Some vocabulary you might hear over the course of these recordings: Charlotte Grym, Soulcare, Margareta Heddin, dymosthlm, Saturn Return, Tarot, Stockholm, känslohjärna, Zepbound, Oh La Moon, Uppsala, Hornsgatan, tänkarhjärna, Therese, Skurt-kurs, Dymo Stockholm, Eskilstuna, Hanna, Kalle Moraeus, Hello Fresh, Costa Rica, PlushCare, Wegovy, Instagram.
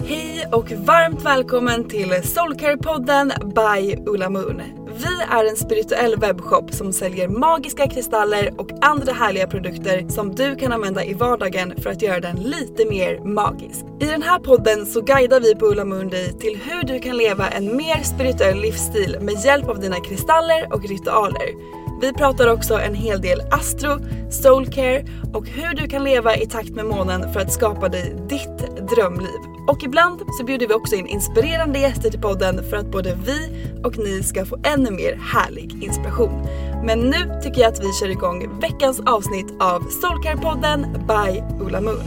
Hej och varmt välkommen till Soulcare-podden by Oh La Moon. Vi är en spirituell webbshop som säljer magiska kristaller och andra härliga produkter som du kan använda i vardagen för att göra den lite mer magisk. I den här podden så guidar vi på Oh La Moon dig till hur du kan leva en mer spirituell livsstil med hjälp av dina kristaller och ritualer. Vi pratar också en hel del astro, soulcare och hur du kan leva i takt med månen för att skapa dig ditt drömliv. Och ibland så bjuder vi också in inspirerande gäster till podden för att både vi och ni ska få ännu mer härlig inspiration. Men nu tycker jag att vi kör igång veckans avsnitt av Soulcare-podden by Oh La Moon.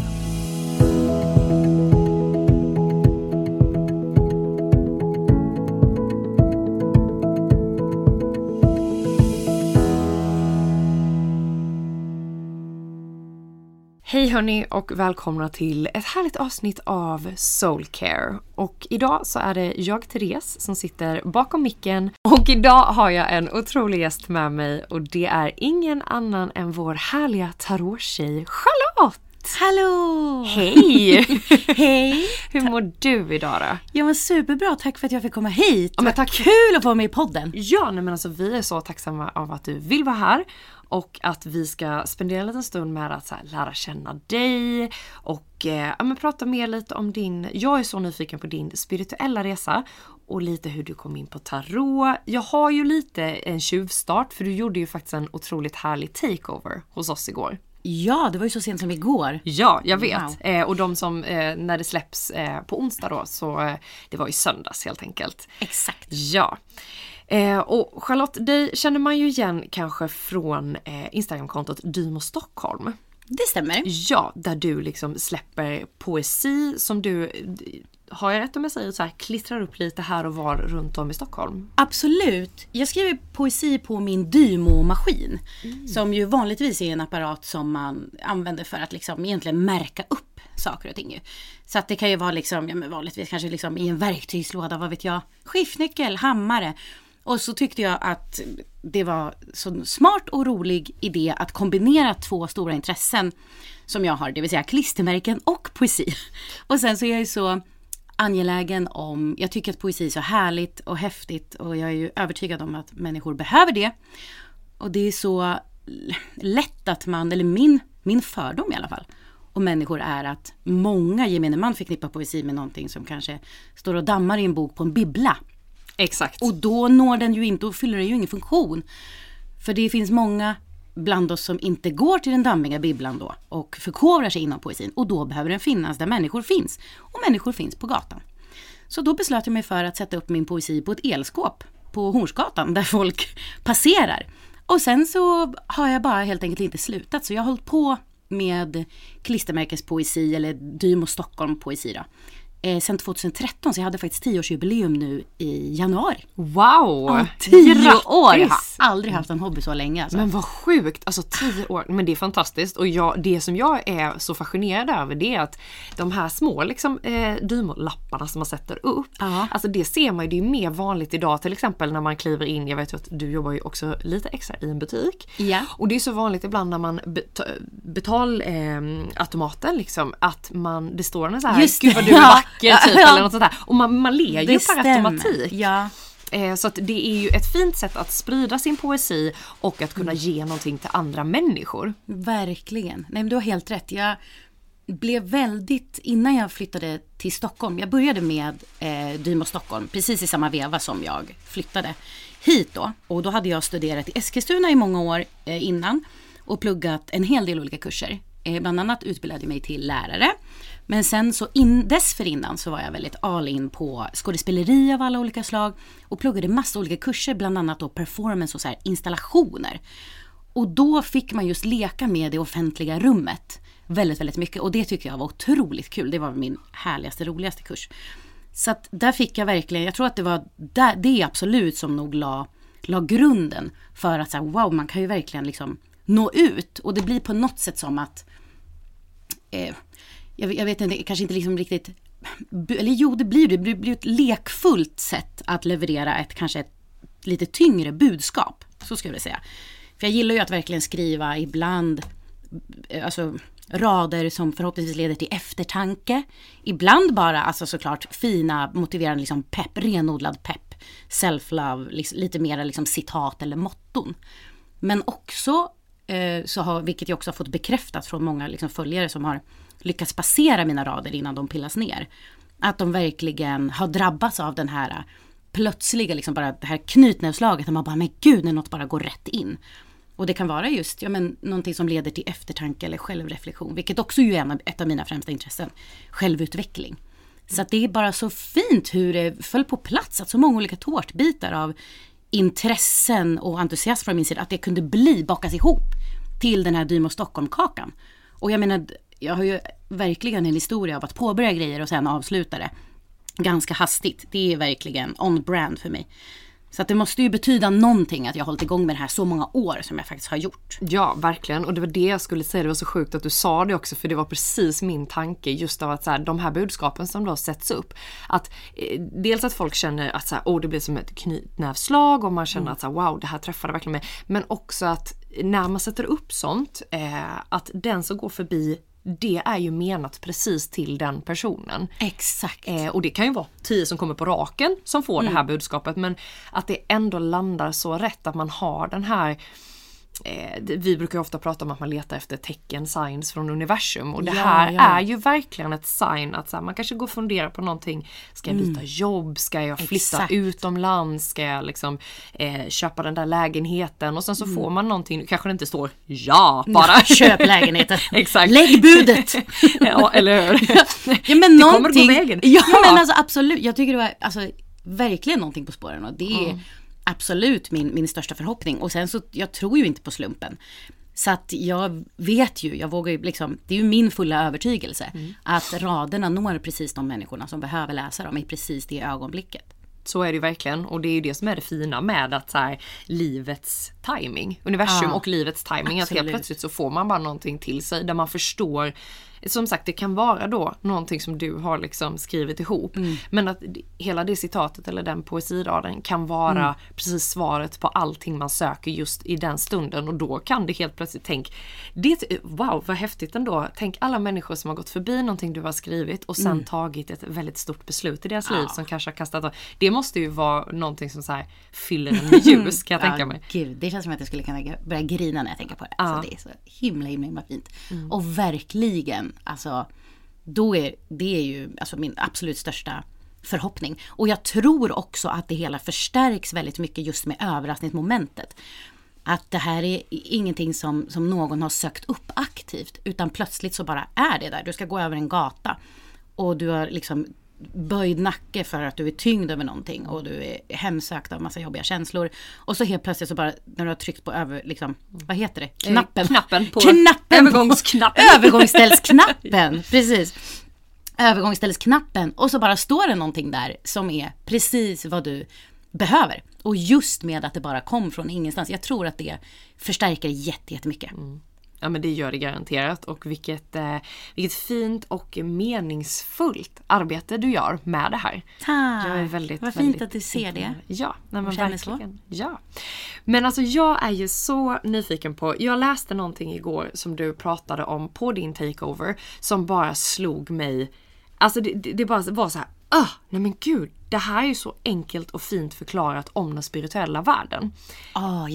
Hej hörni och välkomna till ett härligt avsnitt av Soulcare. Och idag så är det jag, Therese, som sitter bakom micken. Och idag har jag en otrolig gäst med mig och det är ingen annan än vår härliga tarottjej Charlotte! Hallå! Hej! Hej! Hur mår du idag då? Jag mår superbra, tack för att jag fick komma hit. Ja, men tack. Kul att vara med i podden! Ja, nej, men alltså vi är så tacksamma av att du vill vara här. Och att vi ska spendera en liten stund med att så här, lära känna dig och men prata mer lite om din... Jag är så nyfiken på din spirituella resa och lite hur du kom in på tarot. Jag har ju lite en tjuvstart för du gjorde ju faktiskt en otroligt härlig takeover hos oss igår. Ja, det var ju så sent som igår. Ja, jag vet. Wow. Och de som, när det släpps på onsdag då, så det var ju söndags helt enkelt. Exakt. Ja. Och Charlotte, dig känner man ju igen kanske från Instagramkontot Dymo Stockholm. Det stämmer. Ja, där du liksom släpper poesi som du... Har jag rätt om jag säger så här, klittrar upp lite här och var runt om i Stockholm? Absolut. Jag skriver poesi på min Dymo-maskin. Som ju vanligtvis är en apparat som man använder för att liksom egentligen märka upp saker och ting. Så att det kan ju vara liksom, ja, men vanligtvis kanske liksom i en verktygslåda, vad vet jag, skiftnyckel, hammare. Och så tyckte jag att det var så smart och rolig idé att kombinera två stora intressen som jag har. Det vill säga klistermärken och poesi. Och sen så är jag ju så... angelägen om, jag tycker att poesi är så härligt och häftigt och jag är ju övertygad om att människor behöver det och det är så lätt att man, eller min fördom i alla fall och människor är att många gemene man förknippar poesi med någonting som kanske står och dammar i en bok på en bibbla. Exakt. Och då når den ju inte och fyller den ju ingen funktion för det finns många bland oss som inte går till den dammiga bibblan då och förkovrar sig inom poesin och då behöver den finnas där människor finns och människor finns på gatan. Så då beslöt jag mig för att sätta upp min poesi på ett elskåp på Hornsgatan där folk passerar och sen så har jag bara helt enkelt inte slutat så jag har hållit på med klistermärkespoesi eller Dymo Stockholm poesi då sen 2013, så jag hade faktiskt 10-årsjubileum nu i januari. Wow! 10 år! Jag har aldrig haft en hobby så länge. Alltså. Men vad sjukt! Alltså 10 år, men det är fantastiskt. Och det som jag är så fascinerad över, det är att de här små liksom, dymolapparna som man sätter upp, alltså det ser man ju, det är mer vanligt idag, till exempel när man kliver in, jag vet ju att du jobbar ju också lite extra i en butik. Yeah. Och det är så vanligt ibland när man betalautomaten liksom, att man, det står en så här, gud vad du är vacker. Typ, eller något sånt där. Och man ler ju per automatik. Ja. Så att det är ju ett fint sätt att sprida sin poesi och att kunna ge någonting till andra människor. Verkligen. Nej, men du har helt rätt. Jag blev väldigt, innan jag flyttade till Stockholm, jag började med Dymo Stockholm precis i samma veva som jag flyttade hit då. Och då hade jag studerat i Eskilstuna i många år innan och pluggat en hel del olika kurser. Bland annat utbildade jag mig till lärare. Men sen så dessförinnan så var jag väldigt all in på skådespeleri av alla olika slag. Och pluggade massa olika kurser, bland annat då performance och så här installationer. Och då fick man just leka med det offentliga rummet väldigt, väldigt mycket. Och det tycker jag var otroligt kul. Det var min härligaste, roligaste kurs. Så att där fick jag verkligen, jag tror att det var där, det är absolut som nog la grunden för att så här, wow, man kan ju verkligen liksom nå ut. Och det blir på något sätt som att jag vet inte, kanske inte liksom riktigt, eller jo, det blir ett lekfullt sätt att leverera ett kanske ett lite tyngre budskap, så skulle jag säga. För jag gillar ju att verkligen skriva ibland, alltså rader som förhoppningsvis leder till eftertanke, ibland bara, alltså såklart fina, motiverande liksom pepp, renodlad pepp, self-love, liksom, lite mer liksom citat eller motton. Men också så har, vilket jag också har fått bekräftat från många liksom följare som har lyckats passera mina rader innan de pillas ner, att de verkligen har drabbats av den här plötsliga liksom bara det här knytnävslaget när man bara, men gud, när något bara går rätt in. Och det kan vara just, ja men, någonting som leder till eftertanke eller självreflektion, vilket också ju är ett av mina främsta intressen, självutveckling. Så att det är bara så fint hur det föll på plats att så många olika tårtbitar av intressen och entusiasm från min sida, att det kunde bli, bakas ihop till den här Dymo Stockholm-kakan. Och jag menar, jag har ju verkligen en historia av att påbörja grejer och sen avsluta det ganska hastigt. Det är verkligen on-brand för mig. Så att det måste ju betyda någonting att jag har hållit igång med det här så många år som jag faktiskt har gjort. Ja, verkligen. Och det var det jag skulle säga. Det var så sjukt att du sa det också, för det var precis min tanke just av att så här, de här budskapen som då sätts upp. Att dels att folk känner att så här, det blir som ett knytnävslag och man känner att så här, wow, det här träffade verkligen mig. Men också att när man sätter upp sånt, att den som går förbi, det är ju menat precis till den personen. Exakt. Och det kan ju vara 10 som kommer på raken som får det här budskapet, men att det ändå landar så rätt att man har den här, vi brukar ju ofta prata om att man letar efter tecken, signs från universum, och det här är ju verkligen ett sign att så här, man kanske går och funderar på någonting, ska jag byta jobb, ska jag flytta utomlands, ska jag liksom köpa den där lägenheten, och sen så får man någonting, kanske det inte står ja, bara köp lägenheten. Exakt. Lägg budet. Ja, eller hur? Ja, men det kommer gå vägen. Ja, men alltså absolut, jag tycker det var alltså verkligen någonting på spåren, och det är absolut min största förhoppning. Och sen så, jag tror ju inte på slumpen. Så att jag vet ju, jag vågar ju liksom, det är ju min fulla övertygelse att raderna når precis de människorna som behöver läsa dem i precis det ögonblicket. Så är det ju verkligen, och det är ju det som är det fina med att så här, livets timing, universum och livets timing, att helt plötsligt så får man bara någonting till sig där man förstår. Som sagt, det kan vara då någonting som du har liksom skrivit ihop. Men att hela det citatet eller den poesiraden kan vara precis svaret på allting man söker just i den stunden. Och då kan det helt plötsligt, tänk, wow, vad häftigt ändå. Tänk alla människor som har gått förbi någonting du har skrivit och sen tagit ett väldigt stort beslut i deras liv som kanske har kastat av. Det måste ju vara någonting som så här fyller en med ljus, kan jag tänka mig. Gud, det känns som att jag skulle kunna börja grina när jag tänker på det. Alltså, det är så himla fint. Och verkligen, alltså, då är det ju alltså min absolut största förhoppning. Och jag tror också att det hela förstärks väldigt mycket just med överraskningsmomentet. Att det här är ingenting som någon har sökt upp aktivt, utan plötsligt så bara är det där. Du ska gå över en gata och du har liksom böjd nacke för att du är tyngd över någonting och du är hemsökt av massa jobbiga känslor, och så helt plötsligt så bara, när du har tryckt på över, liksom, vad heter det? Knappen på övergångsställsknappen. Precis. övergångsställesknappen och så bara står det någonting där som är precis vad du behöver. Och just med att det bara kom från ingenstans, jag tror att det förstärker jättemycket. Mm. Ja, men det gör det garanterat, och vilket fint och meningsfullt arbete du gör med det här. Tack! Jag är väldigt, vad fint väldigt att du ser det. Ja, nej, men verkligen. Ja. Men alltså jag är ju så nyfiken på, jag läste någonting igår som du pratade om på din takeover som bara slog mig, alltså det bara var så här, nej men gud, det här är ju så enkelt och fint förklarat om den spirituella världen. Ja,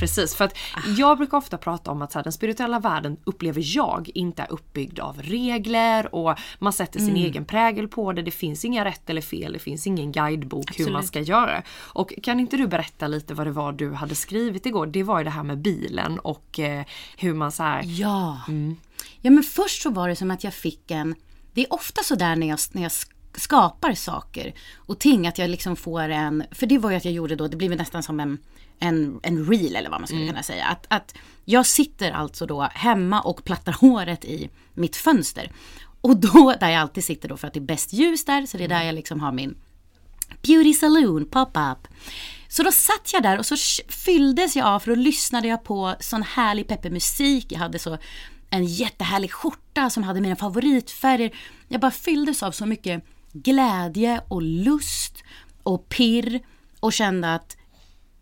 precis. För att jag brukar ofta prata om att så här, den spirituella världen upplever jag inte är uppbyggd av regler och man sätter sin egen prägel på det. Det finns inga rätt eller fel, det finns ingen guidebok hur man ska göra. Och kan inte du berätta lite vad det var du hade skrivit igår? Det var ju det här med bilen och hur man så här... Ja. Mm. Ja, men först så var det som att jag fick en... Det är ofta så där när jag skapar saker och ting att jag liksom får en... För det var ju att jag gjorde då, det blev nästan som en reel eller vad man skulle kunna säga. Att jag sitter alltså då hemma och plattar håret i mitt fönster. Och då, där jag alltid sitter då för att det är bäst ljus där, så det är där jag liksom har min beauty saloon pop-up. Så då satt jag där och så fylldes jag av, för då lyssnade jag på sån härlig peppermusik. Jag hade så... en jättehärlig skjorta som hade mina favoritfärger. Jag bara fylldes av så mycket glädje och lust och pirr. Och kände att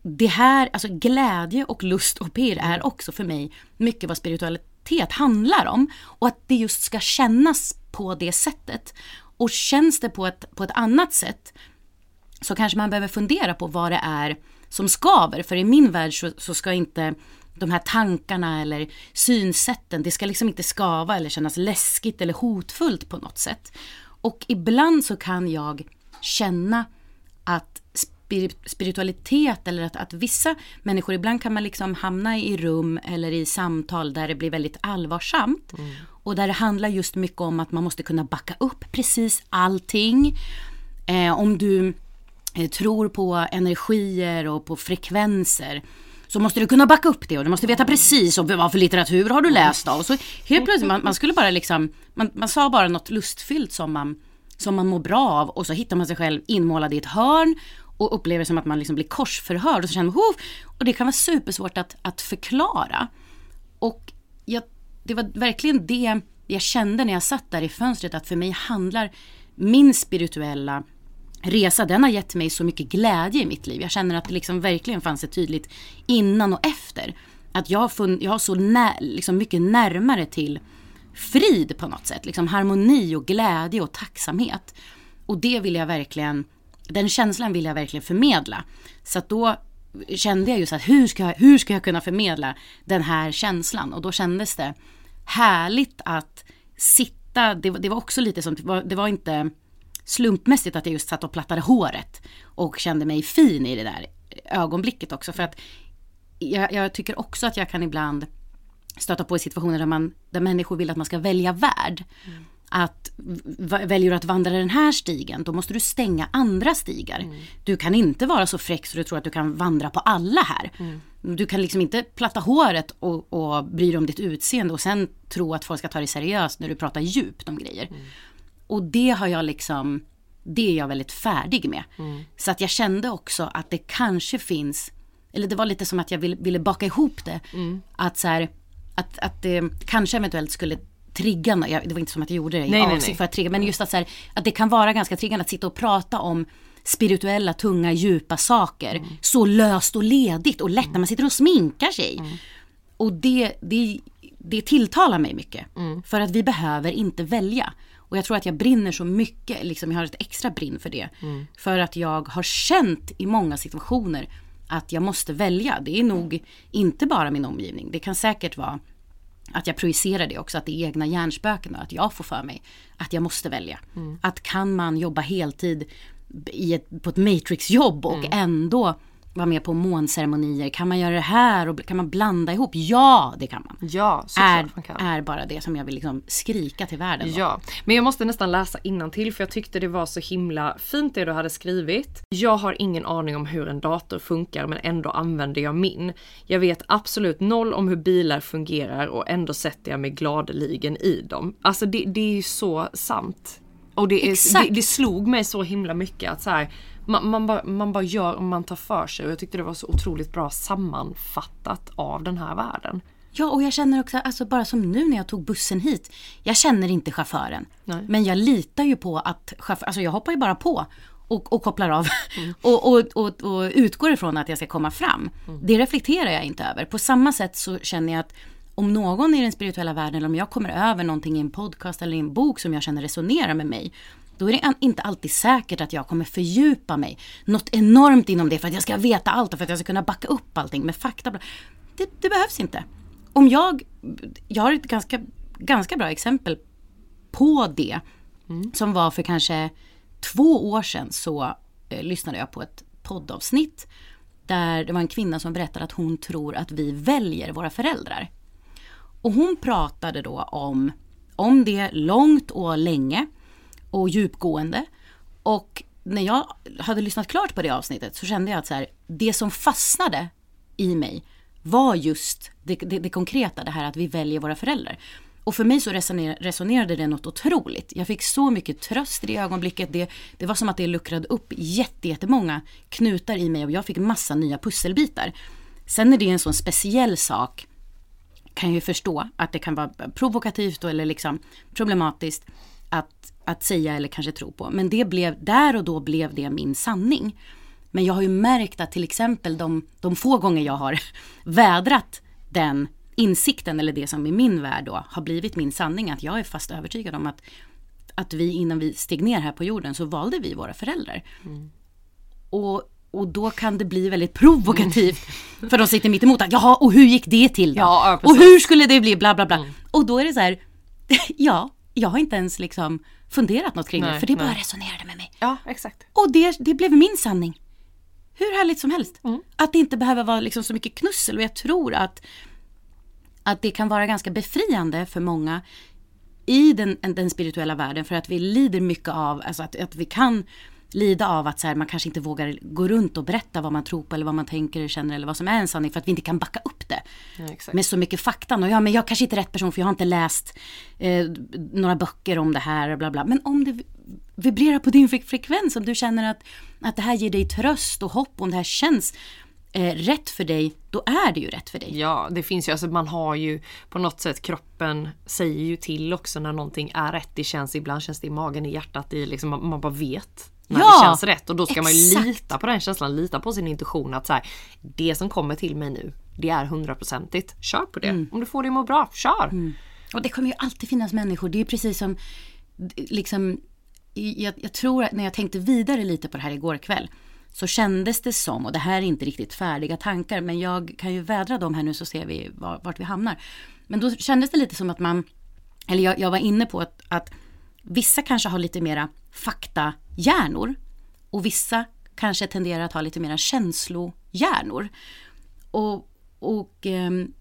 det här, alltså glädje och lust och pirr är också för mig mycket vad spiritualitet handlar om. Och att det just ska kännas på det sättet. Och känns det på ett annat sätt, så kanske man behöver fundera på vad det är som skaver. För i min värld så ska inte... de här tankarna eller synsätten, det ska liksom inte skava eller kännas läskigt eller hotfullt på något sätt. Och ibland så kan jag känna att spiritualitet eller att vissa människor, ibland kan man liksom hamna i rum eller i samtal där det blir väldigt allvarsamt. Och där det handlar just mycket om att man måste kunna backa upp precis allting. Om du tror på energier och på frekvenser, så måste du kunna backa upp det och du måste veta precis om vad för litteratur har du läst av. Och så helt plötsligt, man skulle bara liksom, man sa bara något lustfyllt som man mår bra av, och så hittar man sig själv inmålad i ett hörn och upplever som att man liksom blir korsförhörd och så känner man, och det kan vara supersvårt att förklara. Och det var verkligen det jag kände när jag satt där i fönstret, att för mig handlar min spirituella resa, den har gett mig så mycket glädje i mitt liv. Jag känner att det liksom verkligen fanns ett tydligt innan och efter. Att jag har så liksom mycket närmare till frid på något sätt. Liksom harmoni och glädje och tacksamhet. Och det vill jag verkligen, den känslan vill jag verkligen förmedla. Så att då kände jag just att hur ska jag kunna förmedla den här känslan? Och då kändes det härligt att sitta. Det var också lite som, det var inte... slumpmässigt att jag just satt och plattade håret och kände mig fin i det där ögonblicket också, för att jag tycker också att jag kan ibland stöta på i situationer där människor vill att man ska välja värld. Att väljer du att vandra den här stigen, då måste du stänga andra stigar. Du kan inte vara så fräck så du tror att du kan vandra på alla här. Du kan liksom inte platta håret och bry dig om ditt utseende och sen tro att folk ska ta dig seriöst när du pratar djupt om grejer. Och det har jag liksom, det är jag väldigt färdig med. Så att jag kände också att det kanske finns, eller det var lite som att jag ville baka ihop det. Att så här, att det kanske eventuellt skulle trigga, det var inte som att jag gjorde det i avsikt för att trigga, men just att så här, att det kan vara ganska triggande att sitta och prata om spirituella, tunga, djupa saker. Så löst och ledigt och lätt när man sitter och sminkar sig. Och det tilltalar mig mycket. För att vi behöver inte välja. Och jag tror att jag brinner så mycket, liksom, jag har ett extra brinn för det. För att jag har känt i många situationer att jag måste välja. Det är nog inte bara min omgivning. Det kan säkert vara att jag projicerar det också, att det är egna hjärnspöken, att jag får för mig att jag måste välja. Att kan man jobba heltid på ett matrixjobb och ändå vara med på månceremonier? Kan man göra det här? Och kan man blanda ihop? Ja, det kan man. Ja, såklart man kan. Är bara det som jag vill liksom skrika till världen. Då. Ja, men jag måste nästan läsa innantill för jag tyckte det var så himla fint det du hade skrivit. Jag har ingen aning om hur en dator funkar men ändå använder jag min. Jag vet absolut noll om hur bilar fungerar och ändå sätter jag mig gladeligen i dem. Alltså det är ju så sant. Och det slog mig så himla mycket att så här, man bara gör och man tar för sig. Och jag tyckte det var så otroligt bra sammanfattat av den här världen. Ja, och jag känner också, alltså bara som nu när jag tog bussen hit. Jag känner inte chauffören. Nej. Men jag litar ju på att chauffören, alltså jag hoppar ju bara på och kopplar av. Mm. och utgår ifrån att jag ska komma fram. Mm. Det reflekterar jag inte över. På samma sätt så känner jag att om någon i den spirituella världen eller om jag kommer över någonting i en podcast eller i en bok som jag känner resonerar med mig, då är det inte alltid säkert att jag kommer fördjupa mig något enormt inom det för att jag ska veta allt och för att jag ska kunna backa upp allting med fakta. Det behövs inte. Om jag har ett ganska bra exempel på det som var för kanske 2 år sedan, så lyssnade jag på ett poddavsnitt där det var en kvinna som berättade att hon tror att vi väljer våra föräldrar. Och hon pratade då om det långt och länge och djupgående. Och när jag hade lyssnat klart på det avsnittet så kände jag att så här, det som fastnade i mig var just det konkreta, det här att vi väljer våra föräldrar. Och för mig så resonerade det något otroligt. Jag fick så mycket tröst i det ögonblicket. Det var som att det luckrade upp jättemånga knutar i mig och jag fick massa nya pusselbitar. Sen är det en sån speciell sak, kan jag ju förstå att det kan vara provokativt eller liksom problematiskt att säga eller kanske tro på. Men det blev, där och då blev det min sanning. Men jag har ju märkt att till exempel de få gånger jag har vädrat den insikten eller det som i min värld då har blivit min sanning, att jag är fast övertygad om att vi innan vi steg ner här på jorden så valde vi våra föräldrar. Mm. Och då kan det bli väldigt provokativt. Mm. För de sitter mitt emot att, jaha, och hur gick det till då? Ja, och hur skulle det bli, bla bla bla. Mm. Och då är det så här, ja, jag har inte ens liksom funderat något kring det. För det bara resonerade med mig. Ja, exakt. Och det blev min sanning. Hur härligt som helst. Mm. Att det inte behöver vara liksom så mycket knussel. Och jag tror att det kan vara ganska befriande för många i den spirituella världen. För att vi lider mycket av, alltså att vi kan lida av att så här, man kanske inte vågar gå runt och berätta vad man tror på eller vad man tänker eller känner eller vad som är en sanning för att vi inte kan backa upp det med så mycket fakta. Och ja, men jag kanske inte är rätt person för jag har inte läst några böcker om det här och bla bla. Men om det vibrerar på din frekvens, om du känner att det här ger dig tröst och hopp, om det här känns rätt för dig, då är det ju rätt för dig. Ja, det finns ju, alltså man har ju på något sätt, kroppen säger ju till också när någonting är rätt. Det känns, ibland känns det i magen, i hjärtat, i liksom, man bara vet när det känns rätt. Och då ska man ju lita på den känslan, lita på sin intuition, att så här, det som kommer till mig nu, det är 100%. Kör på det. Om du får det må bra, kör. Och det kommer ju alltid finnas människor. Det är precis som liksom, jag tror att när jag tänkte vidare lite på det här igår kväll så kändes det som, och det här är inte riktigt färdiga tankar, men jag kan ju vädra dem här nu så ser vi vart vi hamnar. Men då kändes det lite som att man, eller jag var inne på att vissa kanske har lite mera faktahjärnor och vissa kanske tenderar att ha lite mera känslohjärnor. Och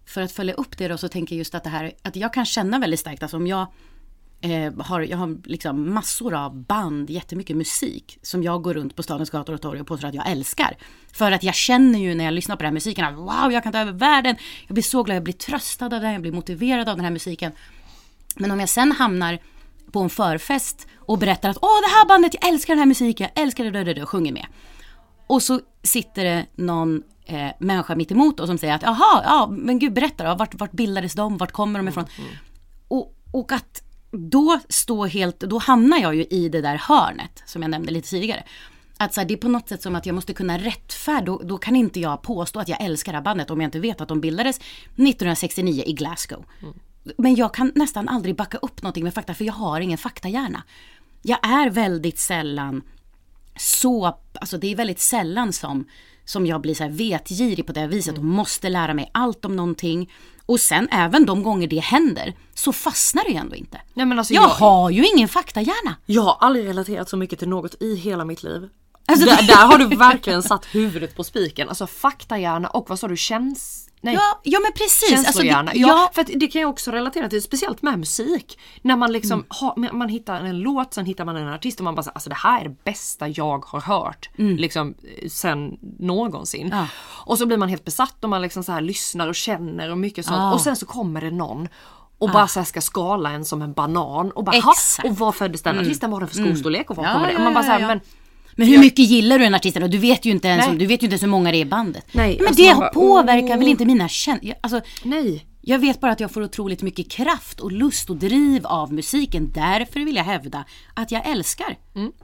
för att följa upp det då så tänker jag just att det här, att jag kan känna väldigt starkt, alltså om jag har liksom massor av band, jättemycket musik som jag går runt på stadens gator och torg och påstår att jag älskar. För att jag känner ju när jag lyssnar på den här musiken att wow, jag kan ta över världen. Jag blir så glad, jag blir tröstad av den här, jag blir motiverad av den här musiken. Men om jag sen hamnar på en förfest och berättar att åh, det här bandet, jag älskar den här musiken, jag älskar det och sjunger med. Och så sitter det någon människa mitt emot och som säger att jaha, ja, men gud, berätta då, vart bildades de, vart kommer de ifrån? Och att då står helt, då hamnar jag ju i det där hörnet som jag nämnde lite tidigare. Att så här, det är på något sätt som att jag måste kunna rättfärda, då kan inte jag påstå att jag älskar det här bandet om jag inte vet att de bildades 1969 i Glasgow. Men jag kan nästan aldrig backa upp någonting med fakta för jag har ingen faktahjärna. Jag är väldigt sällan så, alltså det är väldigt sällan som jag blir så här vetgirig på det här viset och måste lära mig allt om någonting. Och sen även de gånger det händer så fastnar det ju ändå inte. Nej, men alltså, jag har ju ingen faktahjärna. Jag har aldrig relaterat så mycket till något i hela mitt liv. Alltså, där har du verkligen satt huvudet på spiken. Alltså faktahjärna och vad sa du, känns... Nej. Ja, men precis. Känslohjärna. Alltså, ja, för att det kan jag också relatera till, speciellt med musik. När man liksom man hittar en låt, sen hittar man en artist och man bara så, alltså det här är det bästa jag har hört liksom sen någonsin. Ja. Och så blir man helt besatt och man liksom så här lyssnar och känner och mycket sånt. Ja. Och sen så kommer det någon och bara så här ska skala en som en banan och bara, och vad föddes den artisten, var den för skostorlek och vad kommer det? Och man bara så här, men hur mycket gillar du en artist? Du vet ju inte ens hur många det är i bandet. Nej, men alltså det påverkar väl inte mina känslor? Alltså, nej. Jag vet bara att jag får otroligt mycket kraft och lust och driv av musiken. Därför vill jag hävda att jag älskar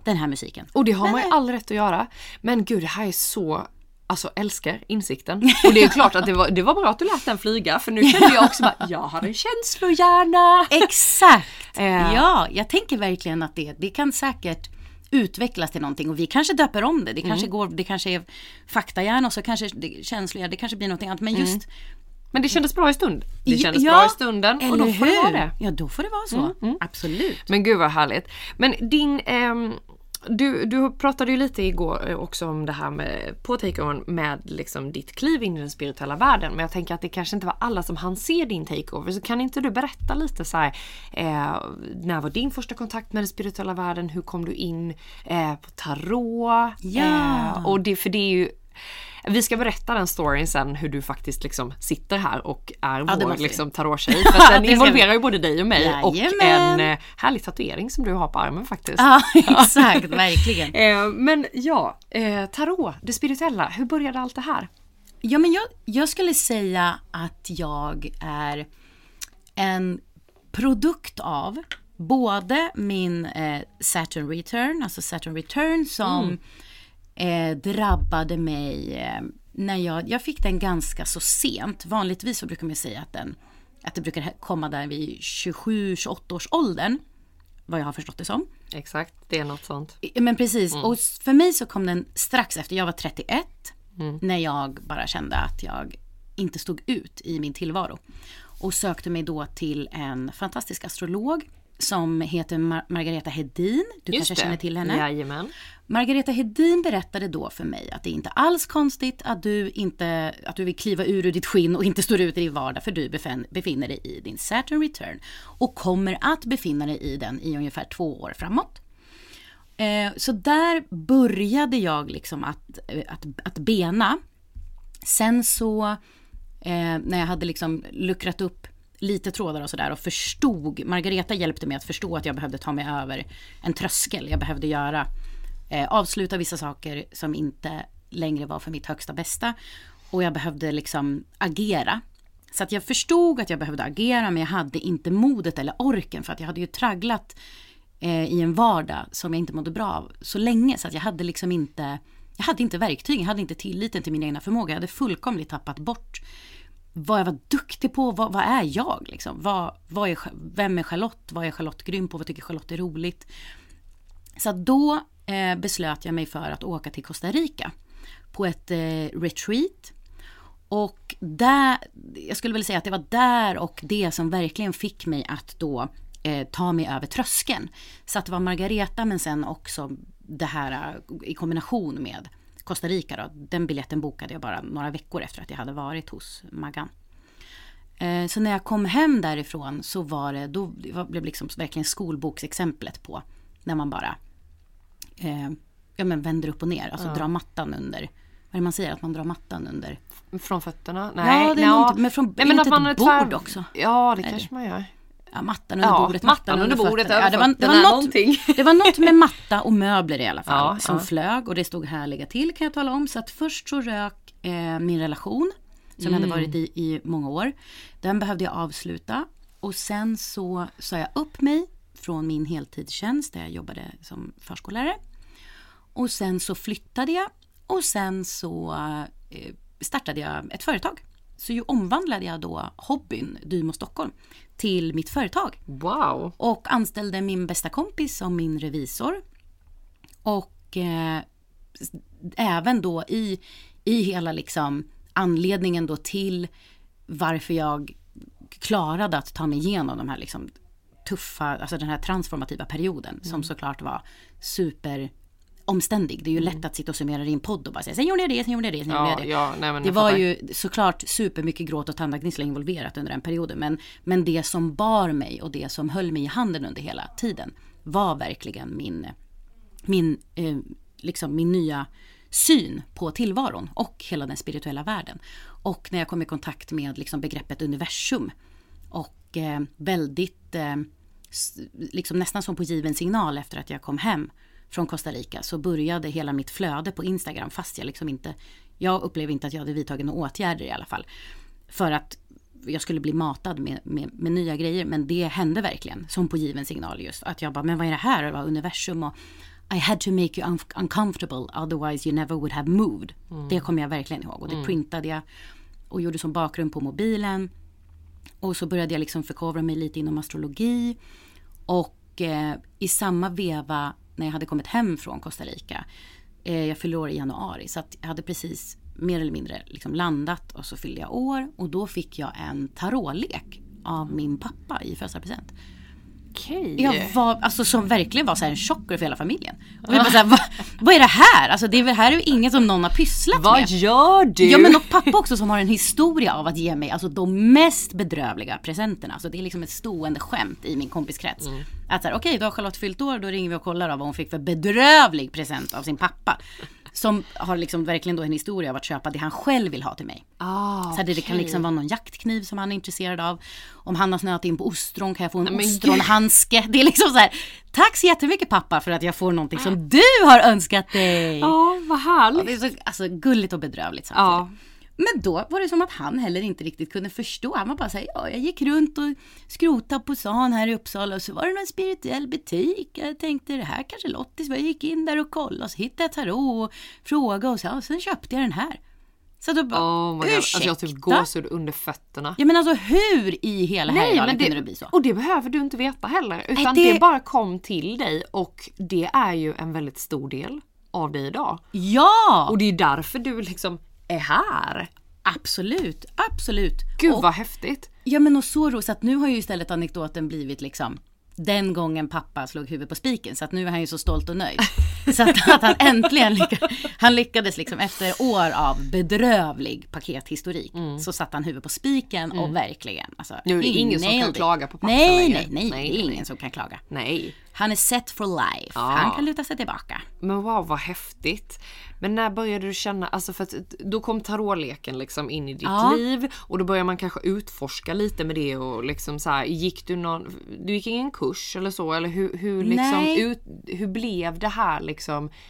den här musiken. Och det har man ju all rätt att göra. Men gud, det här är så... Alltså älskar insikten. Och det är klart att det var bra att du lät den flyga. För nu kände jag också bara, jag har en känslohjärna. Exakt. Ja, jag tänker verkligen att det kan säkert... utvecklas till någonting och vi kanske döper om det. Det kanske går, det kanske är faktahjärna och så kanske känsliga, det kanske blir någonting annat, men just men det kändes bra i stund. Det kändes bra i stunden och då får det vara det. Ja, då får det vara så. Absolut. Men gud vad härligt. Men din du pratade ju lite igår också om det här med på takeover med liksom ditt kliv in i den spirituella världen, men jag tänker att det kanske inte var alla som hann se din takeover, så kan inte du berätta lite så här, när var din första kontakt med den spirituella världen, hur kom du in på tarot? Och det, för det är ju, vi ska berätta den storyn sen, hur du faktiskt liksom sitter här och är vår liksom tarot-tjej. För den involverar ju både dig och mig. Jajamän. Och en härlig tatuering som du har på armen faktiskt. Exakt, verkligen. Men ja, tarot, det spirituella, hur började allt det här? Ja, men jag skulle säga att jag är en produkt av både min Saturn Return som... drabbade mig när jag fick den ganska så sent. Vanligtvis så brukar man säga att det brukar komma där vid 27-28 års åldern, vad jag har förstått det som. Exakt, det är något sånt. Men precis, och för mig så kom den strax efter. Jag var 31 när jag bara kände att jag inte stod ut i min tillvaro och sökte mig då till en fantastisk astrolog som heter Margareta Heddin. Du kanske känner till henne. Jajamän. Margareta Heddin berättade då för mig att det inte alls konstigt att du vill kliva ur ditt skinn och inte står ut i din vardag, för du befinner dig i din Saturn Return och kommer att befinna dig i den i ungefär 2 år framåt. Så där började jag liksom att bena. Sen så när jag hade liksom luckrat upp lite trådar och sådär och förstod, Margareta hjälpte mig att förstå att jag behövde ta mig över en tröskel. Jag behövde göra avsluta vissa saker som inte längre var för mitt högsta bästa, och jag behövde liksom agera. Så att jag förstod att jag behövde agera, men jag hade inte modet eller orken, för att jag hade ju tragglat i en vardag som jag inte mådde bra av så länge, så att jag hade liksom inte, jag hade inte verktyg, jag hade inte tilliten till mina egna förmågor. Jag hade fullkomligt tappat bort vad jag var duktig på, vad är jag liksom? Vem är Charlotte? Vad är Charlotte grym på? Vad tycker Charlotte är roligt? Så då beslöt jag mig för att åka till Costa Rica på ett retreat. Och där, jag skulle väl säga att det var där och det som verkligen fick mig att då ta mig över tröskeln. Så att det var Margareta, men sen också det här i kombination med Costa Rica då. Den biljetten bokade jag bara några veckor efter att jag hade varit hos Maggan. Så när jag kom hem därifrån så var det, då blev liksom verkligen skolboksexemplet på när man bara vänder upp och ner, alltså drar mattan under. Vad är det man säger, att man drar mattan under? Från fötterna? Nej, ja, det är något, men från inte man ett bord också. Ja, det kanske man gör. Ja, mattan under bordet. Mattan under bordet. Ja, det var något med matta och möbler i alla fall som flög, och det stod härliga till, kan jag tala om. Så att först så rök min relation som jag hade varit i många år. Den behövde jag avsluta, och sen så sa jag upp mig från min heltidstjänst där jag jobbade som förskollärare. Och sen så flyttade jag, och sen så startade jag ett företag. Så ju omvandlade jag då hobbyn Dymo Stockholm till mitt företag. Wow. Och anställde min bästa kompis som min revisor. Och även då i hela liksom anledningen då till varför jag klarade att ta mig igenom de här liksom tuffa, alltså den här transformativa perioden som såklart var super omständig. Det är ju lätt att sitta och summera i en podd och bara säga, sen gjorde jag det, sen gjorde jag det, sen gjorde jag det. Ja, nej, men det var ju såklart supermycket gråt och tandagnissla involverat under den perioden. Men det som bar mig och det som höll mig i handen under hela tiden var verkligen min nya syn på tillvaron och hela den spirituella världen. Och när jag kom i kontakt med begreppet universum och väldigt nästan som på given signal efter att jag kom hem från Costa Rica så började hela mitt flöde på Instagram, fast jag jag upplevde inte att jag hade vidtagit några åtgärder i alla fall för att jag skulle bli matad med nya grejer, men det hände verkligen som på given signal just, att jag bara, men vad är det här? Det var universum och I had to make you uncomfortable otherwise you never would have moved. Det kommer jag verkligen ihåg och det printade jag och gjorde som bakgrund på mobilen och så började jag förkovra mig lite inom astrologi och i samma veva när jag hade kommit hem från Costa Rica, jag fyllde år i januari så att jag hade precis mer eller mindre landat och så fyllde jag år och då fick jag en tarotlek av min pappa i födelsedagspresent. Okay. Jag var, som verkligen var så här en chocker för hela familjen. Och jag bara så här, vad är det här? Det här är ju inget som någon har pysslat med. Vad gör du? Ja, men och pappa också som har en historia av att ge mig de mest bedrövliga presenterna. Det är ett stående skämt i min kompiskrets. Att så här, okej, då har Charlotte fyllt år, då ringer vi och kollar vad hon fick för bedrövlig present av sin pappa. Som har verkligen då en historia av att köpa det han själv vill ha till mig. Så det kan vara någon jaktkniv som han är intresserad av. Om han har snöat in på ostron kan jag få en ostronhandske. Det är så här, tack så jättemycket pappa för att jag får någonting som du har önskat dig. Ja, vad härligt. Och det är så, gulligt och bedrövligt samtidigt. Men då var det som att han heller inte riktigt kunde förstå. Han var bara såhär, jag gick runt och skrotade på stan här i Uppsala och så var det någon spirituell butik. Jag tänkte, det här kanske Lottis. Jag gick in där och kollade och så hittade jag tarot och frågade och så. Och sen köpte jag den här. Så då bara, ursäkta. Jag typ gåsur under fötterna. Ja, men hur i hela helgen kunde det bli så? Och det behöver du inte veta heller. Utan det bara kom till dig och det är ju en väldigt stor del av dig idag. Ja! Och det är därför du är här. Absolut, absolut. Gud vad häftigt. Ja, men och så att nu har ju istället anekdoten blivit den gången pappa slog huvudet på spiken, så att nu är han ju så stolt och nöjd. Så att han äntligen lyckades efter år av bedrövlig pakethistorik så satt han huvudet på spiken och verkligen nu är det ingen som kan klaga på pappa. Nej, det är ingen som kan klaga. Nej. Han är set for life. Han kan luta sig tillbaka. Men wow, vad häftigt. Men när började du känna, för att då kom tarotleken in i ditt liv och då börjar man kanske utforska lite med det och gick du någon, du gick ingen kurs eller så, eller hur blev det här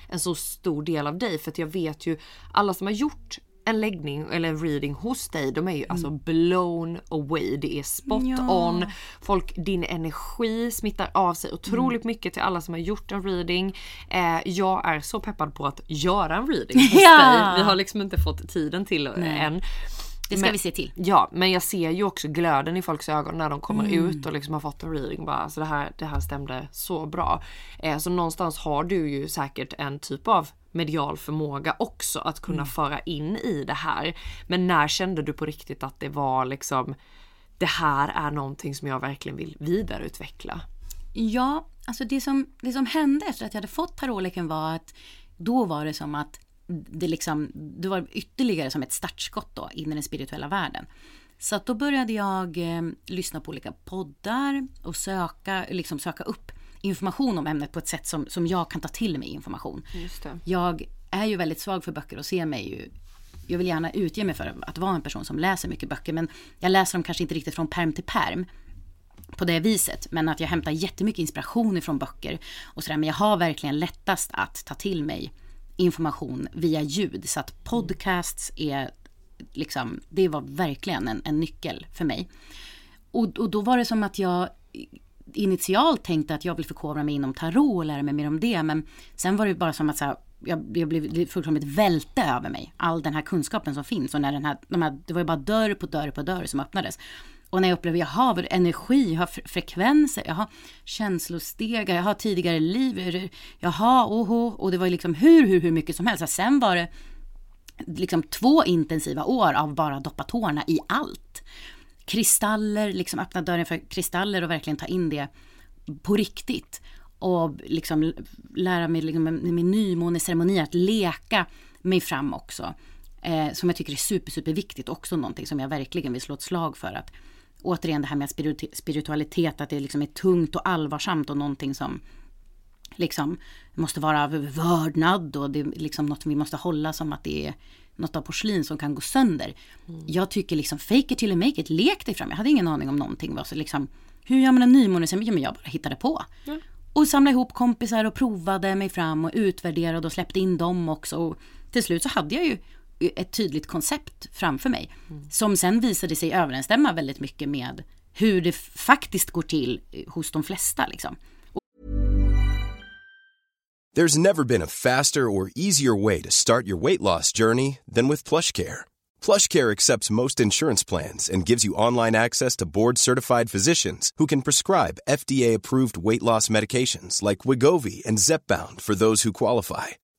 en så stor del av dig? För att jag vet ju, alla som har gjort en läggning eller en reading hos dig, de är ju blown away. Det är spot on. Folk, din energi smittar av sig otroligt mycket till alla som har gjort en reading. Jag är så peppad på att göra en reading hos dig. Vi har inte fått tiden till än. Det ska vi se till. Ja, men jag ser ju också glöden i folks ögon när de kommer ut och har fått en reading. Bara, det här stämde så bra. Så någonstans har du ju säkert en typ av medial förmåga också att kunna föra in i det här. Men när kände du på riktigt att det var det här är någonting som jag verkligen vill vidareutveckla? Ja, det som hände efter att jag hade fått tarotleken var att då var det som att det det var ytterligare som ett startskott då in i den spirituella världen. Så att då började jag lyssna på olika poddar och söka upp information om ämnet på ett sätt som jag kan ta till mig information. Just det. Jag är ju väldigt svag för böcker och ser mig ju, jag vill gärna utge mig för att vara en person som läser mycket böcker, men jag läser dem kanske inte riktigt från perm till perm på det viset, men att jag hämtar jättemycket inspiration ifrån böcker och sådär, men jag har verkligen lättast att ta till mig information via ljud, så att podcasts är det var verkligen en nyckel för mig. Och då var det som att jag initialt tänkte att jag vill förkovra mig inom tarot och lära mig mer om det, men sen var det bara som att jag blev fullkomligt välte över mig, all den här kunskapen som finns, och när det var ju bara dörr på dörr som öppnades, och när jag upplevde, jag har energi, jag har frekvenser, jag har känslostegar, jag har tidigare liv, jag har och det var ju hur mycket som helst. Så sen var det 2 intensiva år av bara doppa tårna i allt. Kristaller, öppna dörren för kristaller och verkligen ta in det på riktigt. och liksom lära mig liksom, med nymåneceremoni att leka mig fram också. Som jag tycker är superviktigt också, någonting som jag verkligen vill slå ett slag för. Att, återigen det här med spiritualitet, att det liksom är tungt och allvarsamt och någonting som liksom måste vara vördnad, och det är liksom något som vi måste hålla som att det är något av porslin som kan gå sönder. Mm. Jag tycker liksom fake it till make it, lek dig fram. Jag hade ingen aning om någonting. Så liksom, hur gör man en nymåne? Men jag bara hittade på. Mm. Och samlade ihop kompisar och provade mig fram och utvärderade och släppte in dem också. Och till slut så hade jag ju ett tydligt koncept framför mig. Mm. Som sen visade sig överensstämma väldigt mycket med hur det faktiskt går till hos de flesta liksom. There's never been a faster or easier way to start your weight loss journey than with PlushCare. PlushCare accepts most insurance plans and gives you online access to board-certified physicians who can prescribe FDA-approved weight loss medications like Wegovy and Zepbound for those who qualify.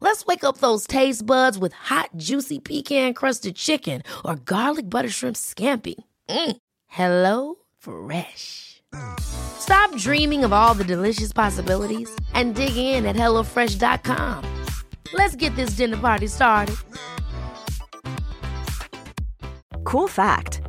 Let's wake up those taste buds with hot, juicy pecan-crusted chicken or garlic butter shrimp scampi. Mm. Hello Fresh. Stop dreaming of all the delicious possibilities and dig in at HelloFresh.com. Let's get this dinner party started. Cool fact,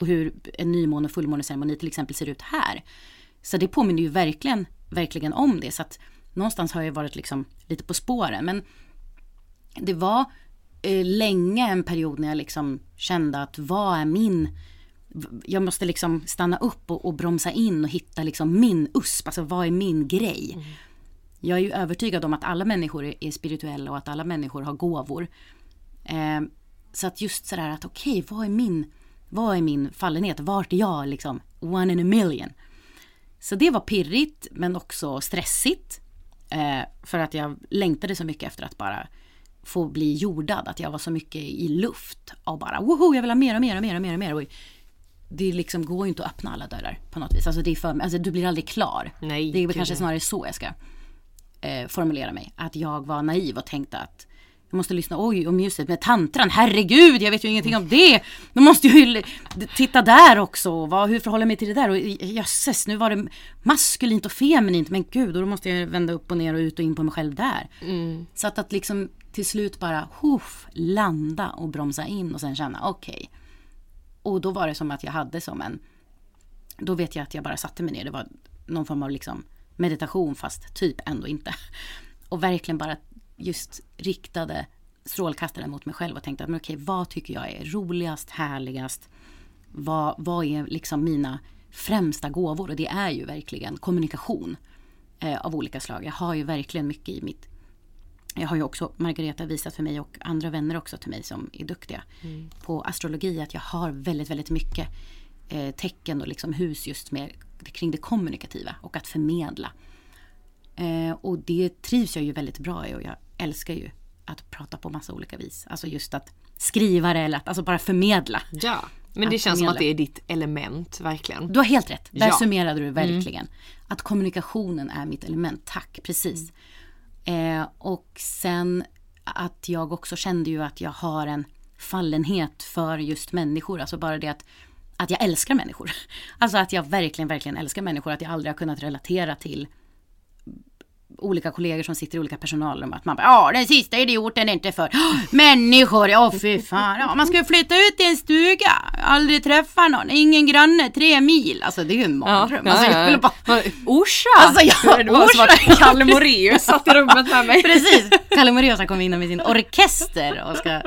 Och hur en nymåne- och fullmåneceremoni till exempel ser ut här. Så det påminner ju verkligen om det. Så att någonstans har jag varit liksom lite på spåren. Men det var länge en period när jag liksom kände att vad är min... Jag måste liksom stanna upp och bromsa in och hitta liksom min USP. Alltså vad är min grej? Mm. Jag är ju övertygad om att alla människor är spirituella och att alla människor har gåvor. Så att just sådär att okej, vad är min fallenhet? Vart är jag liksom? One in a million. Så det var pirrigt men också stressigt. För att jag längtade så mycket efter att bara få bli jordad. Att jag var så mycket i luft och bara woho, jag vill ha mer och mer. Och det liksom går ju inte att öppna alla dörrar på något vis. Alltså, det är alltså du blir aldrig klar. Nej, det är väl kanske snarare så jag ska formulera mig. Att jag var naiv och tänkte att jag måste lyssna om ljuset med tantran. Herregud, jag vet ju ingenting om det. Nu måste jag ju titta där också. Hur förhåller jag mig till det där? Och jösses, nu var det maskulint och feminint. Men gud, och då måste jag vända upp och ner och ut och in på mig själv där. Mm. Så att liksom till slut bara landa och bromsa in och sen känna okej. Och då var det som att jag hade som en... Då vet jag att jag bara satte mig ner. Det var någon form av liksom meditation fast typ ändå inte. Och verkligen bara just riktade strålkastaren mot mig själv och tänkte att men okej, vad tycker jag är roligast, härligast? Vad är liksom mina främsta gåvor? Och det är ju verkligen kommunikation av olika slag. Jag har ju verkligen mycket i mitt... Jag har ju också, Margareta visat för mig och andra vänner också till mig som är duktiga på astrologi, att jag har väldigt, väldigt mycket tecken och liksom hus just med kring det kommunikativa och att förmedla. Och det trivs jag ju väldigt bra i, och jag älskar ju att prata på massa olika vis. Alltså just att skriva det eller att alltså bara förmedla. Ja, men det känns som att det är ditt element, verkligen. Du har helt rätt, där summerade du verkligen. Att kommunikationen är mitt element, tack, precis. Och sen att jag också kände ju att jag har en fallenhet för just människor. Alltså bara det att jag älskar människor. Alltså att jag verkligen, verkligen älskar människor. Att jag aldrig har kunnat relatera till olika kollegor som sitter i olika personalrum. Att man bara, ja, den sista idioten är inte för människor, ja, fy fan. Ja, man ska ju flytta ut i en stuga. Aldrig träffa någon. Ingen granne, 3 mil. Alltså det är ju en mardröm. Alltså jag skulle bara... Orsa! Alltså jag... Det var som att Kalle Moraeus satt i rummet med mig. Precis! Kalle Moraeus kom in med sin orkester och ska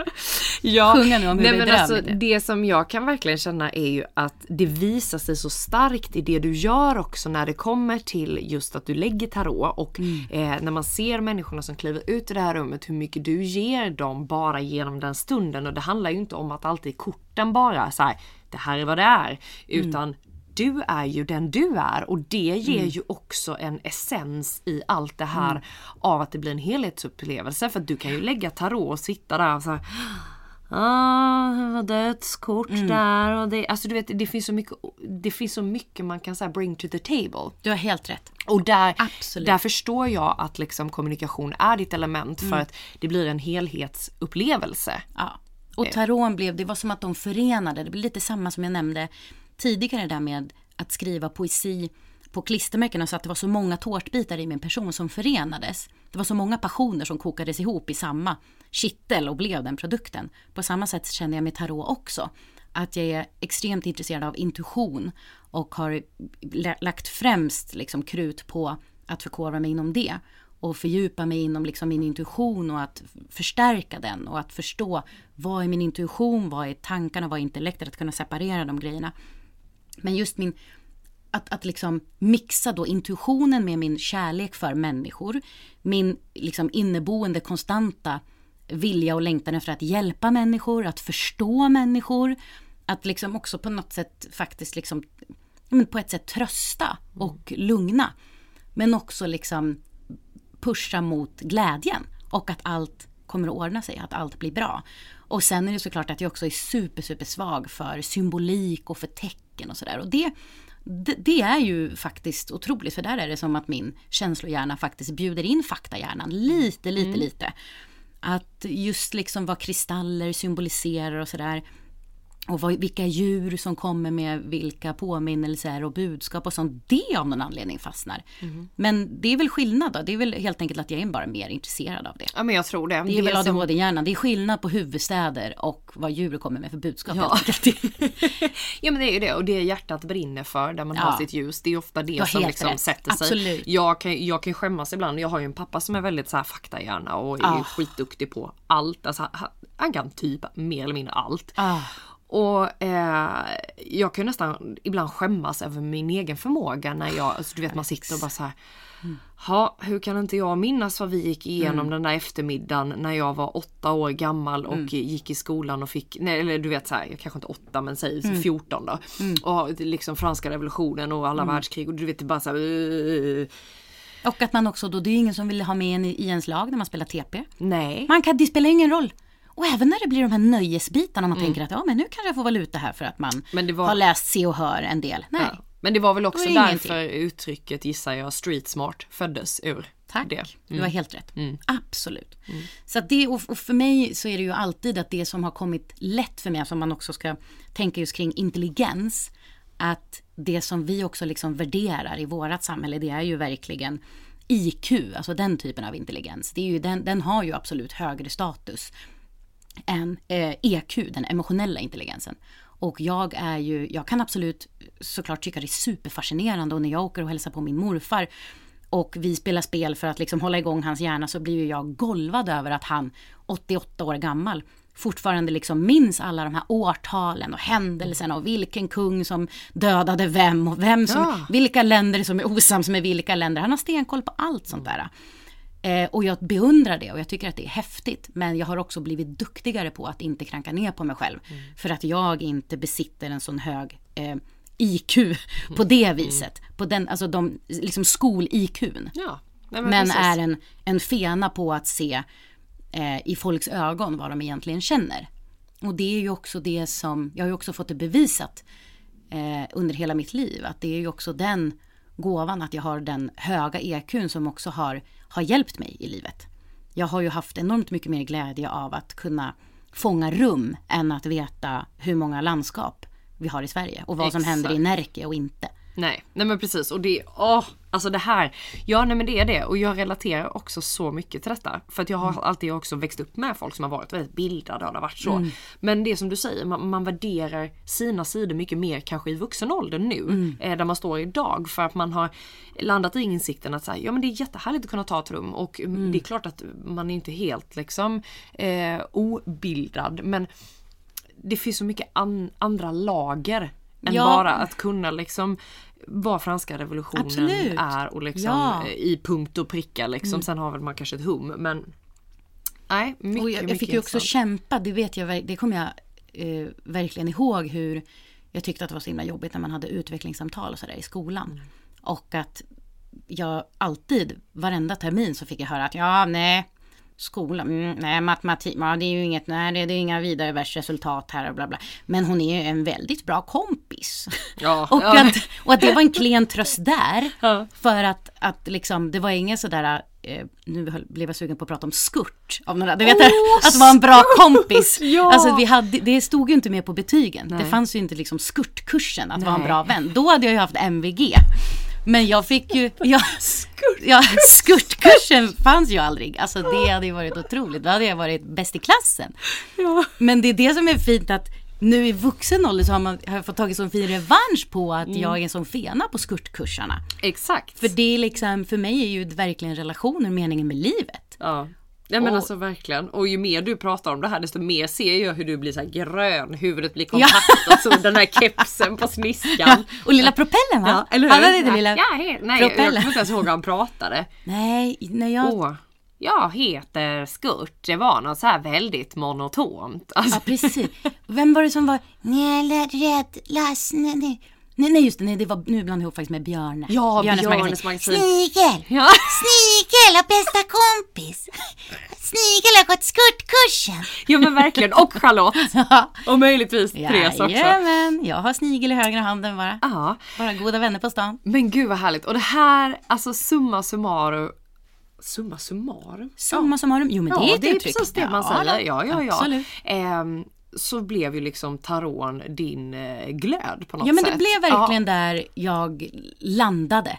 sjunga nu om hur det är drömligt. Alltså, det som jag kan verkligen känna är ju att det visar sig så starkt i det du gör också när det kommer till just att du lägger tarot och när man ser människorna som kliver ut i det här rummet, hur mycket du ger dem bara genom den stunden. Och det handlar ju inte om att alltid korten bara så här, det här är vad det är, utan du är ju den du är, och det ger ju också en essens i allt det här av att det blir en helhetsupplevelse. För att du kan ju lägga tarot och sitta där och så här, det var dödskort där och det, alltså du vet, det finns så mycket man kan säga bring to the table. Du har helt rätt. Och där förstår jag att liksom kommunikation är ditt element, för att det blir en helhetsupplevelse. Ja. Och taroten det var som att de förenade, det blir lite samma som jag nämnde tidigare där med att skriva poesi på klistermärkena, så att det var så många tårtbitar i min person som förenades. Det var så många passioner som kokades ihop i samma kittel och blev den produkten. På samma sätt känner jag med tarot också. Att jag är extremt intresserad av intuition och har lagt främst liksom krut på att förkovra mig inom det. Och fördjupa mig inom liksom min intuition och att förstärka den. Och att förstå vad är min intuition, vad är tankarna, vad är intellektet. Att kunna separera de grejerna. Men just min... Att liksom mixa då intuitionen med min kärlek för människor. Min liksom inneboende konstanta vilja och längtan efter att hjälpa människor. Att förstå människor. Att liksom också på något sätt faktiskt liksom, på ett sätt trösta och lugna. Men också liksom pusha mot glädjen. Och att allt kommer att ordna sig. Att allt blir bra. Och sen är det såklart att jag också är super, super svag för symbolik och för tecken och sådär. Och det är ju faktiskt otroligt, för där är det som att min känslohjärna faktiskt bjuder in faktahjärnan lite. Att just liksom vad kristaller symboliserar och sådär, och vilka djur som kommer med vilka påminnelser och budskap och sånt, det av någon anledning fastnar. Men det är väl skillnad då, det är väl helt enkelt att jag är bara mer intresserad av det. Ja, men jag tror det. Det är väl ADHD-hjärnan, det är skillnad på huvudstäder och vad djur kommer med för budskap. Ja, ja, men det är ju det, och det hjärtat brinner för, där man har sitt ljus, det är ofta det som liksom sätter sig. Absolut. Jag kan skämmas ibland, jag har ju en pappa som är väldigt så här faktahjärna och är skitduktig på allt, alltså, han kan typ mer eller mindre allt. Och jag kan nästan ibland skämmas över min egen förmåga när jag, alltså, du vet, man sitter och bara så här, hur kan inte jag minnas vad vi gick igenom den där eftermiddagen när jag var 8 år gammal och gick i skolan och fick, nej, eller du vet så här, jag kanske inte 8 men säg 14 då, och liksom franska revolutionen och alla världskrig, och du vet, det bara så här, och att man också då, det är ingen som vill ha med en i ens lag när man spelar TP. Nej. Det spelar ingen roll. Och även när det blir de här nöjesbitarna, man tänker att men nu kanske jag får valuta här för att man har läst Se och Hör en del. Nej. Ja. Men det var väl också därför uttrycket, gissar jag, street smart föddes ur. Tack, du var helt rätt. Absolut. Så att det, och för mig så är det ju alltid att det som har kommit lätt för mig, som man också ska tänka just kring intelligens, att det som vi också liksom värderar i vårat samhälle, det är ju verkligen IQ, alltså den typen av intelligens. Det är ju, den har ju absolut högre status än EQ, den emotionella intelligensen. Och jag kan absolut såklart tycka det är superfascinerande, och när jag åker och hälsar på min morfar och vi spelar spel för att liksom hålla igång hans hjärna, så blir ju jag golvad över att han, 88 år gammal, fortfarande liksom minns alla de här årtalen och händelserna och vilken kung som dödade vem och vem som, vilka länder som är osams med vilka länder. Han har stenkoll på allt sånt där. Och jag beundrar det och jag tycker att det är häftigt. Men jag har också blivit duktigare på att inte kranka ner på mig själv. För att jag inte besitter en sån hög IQ på det viset. På den, alltså de, liksom skol-IQn. Ja, men är en fena på att se i folks ögon vad de egentligen känner. Och det är ju också det som, jag har ju också fått det bevisat under hela mitt liv. Att det är ju också den gåvan att jag har den höga EQn som också har hjälpt mig i livet. Jag har ju haft enormt mycket mer glädje av att kunna fånga rum än att veta hur många landskap vi har i Sverige och vad som händer i Närke och inte. Nej men precis, och det, alltså det här, ja nej men det är det, och jag relaterar också så mycket till detta, för att jag har alltid också växt upp med folk som har varit väldigt bildade och har varit så, men det som du säger, man värderar sina sidor mycket mer kanske i vuxen ålder nu, där man står idag, för att man har landat i insikten att så här, ja men det är jättehärligt att kunna ta ett rum, och det är klart att man är inte helt liksom obildad, men det finns så mycket andra lager än bara att kunna liksom vad franska revolutionen är och liksom i punkt och pricka liksom. Sen har väl man kanske ett hum, men nej, mycket. Och jag fick ju också kämpa, det vet jag, det kommer jag verkligen ihåg, hur jag tyckte att det var så himla jobbigt när man hade utvecklingssamtal och så där i skolan, och att jag alltid varenda termin så fick jag höra att skolan, matematik, det är ju inget, det är inga vidare världsresultat här och bla bla. Men hon är ju en väldigt bra kompis. Ja, och att det var en klen tröst där. Ja. För att liksom, det var ingen sådär, nu blev jag sugen på att prata om skurt. Av några, du vet, att vara en bra kompis. Ja. Alltså, det stod ju inte med på betygen. Nej. Det fanns ju inte liksom skurtkursen att vara en bra vän. Då hade jag ju haft MVG. Men jag fick ju... Skurt-kursen fanns ju aldrig. Alltså det hade ju varit otroligt. Då hade jag varit bäst i klassen. Ja. Men det är det som är fint, att nu i vuxen ålder så har jag fått tagit sån fin revansch på att jag är en sån fena på skurtkurserna. Exakt. För det är liksom, för mig är ju verkligen relationen meningen med livet. Ja. Nej men alltså verkligen, och ju mer du pratar om det här desto mer ser jag hur du blir så här grön, huvudet blir kompakt och så den här kepsen på sniskan och lilla propellen eller hur? Det lilla propellen. Jag kommer inte ihåg hur han pratade. Jag heter Skurt. Det var något så här väldigt monotont alltså. Ja precis, vem var det som var Nej, det var nu bland ihop faktiskt med Björn. Ja, Björnes magasin. Snigel! Ja. Snigel och bästa kompis. Snigel har gått skurtkursen. Jo, men verkligen. Och Charlotte. Och möjligtvis Therese också. Jajamän, jag har Snigel i högra handen bara. Ja. Bara goda vänner på stan. Men gud vad härligt. Och det här, alltså summa summarum? Jo, men det är precis det man säger. Ja. Absolut. Så blev ju liksom taron din glöd på något sätt. Ja, men det blev verkligen där jag landade.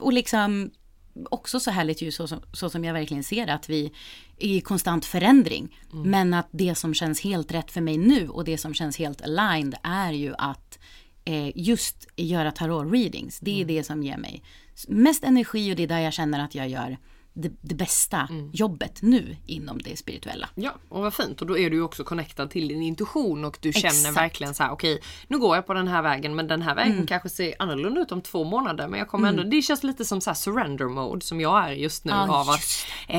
Och liksom också så härligt ju, så som jag verkligen ser att vi är i konstant förändring. Men att det som känns helt rätt för mig nu och det som känns helt aligned är ju att just göra tarot-readings. Det är det som ger mig mest energi, och det är där jag känner att jag gör det bästa jobbet nu inom det spirituella. Ja, och vad fint. Och då är du ju också connectad till din intuition, och du känner verkligen så här, okej, nu går jag på den här vägen, men den här vägen kanske ser annorlunda ut om 2 månader, men jag kommer ändå, det känns lite som så här surrender mode som jag är just nu, av att det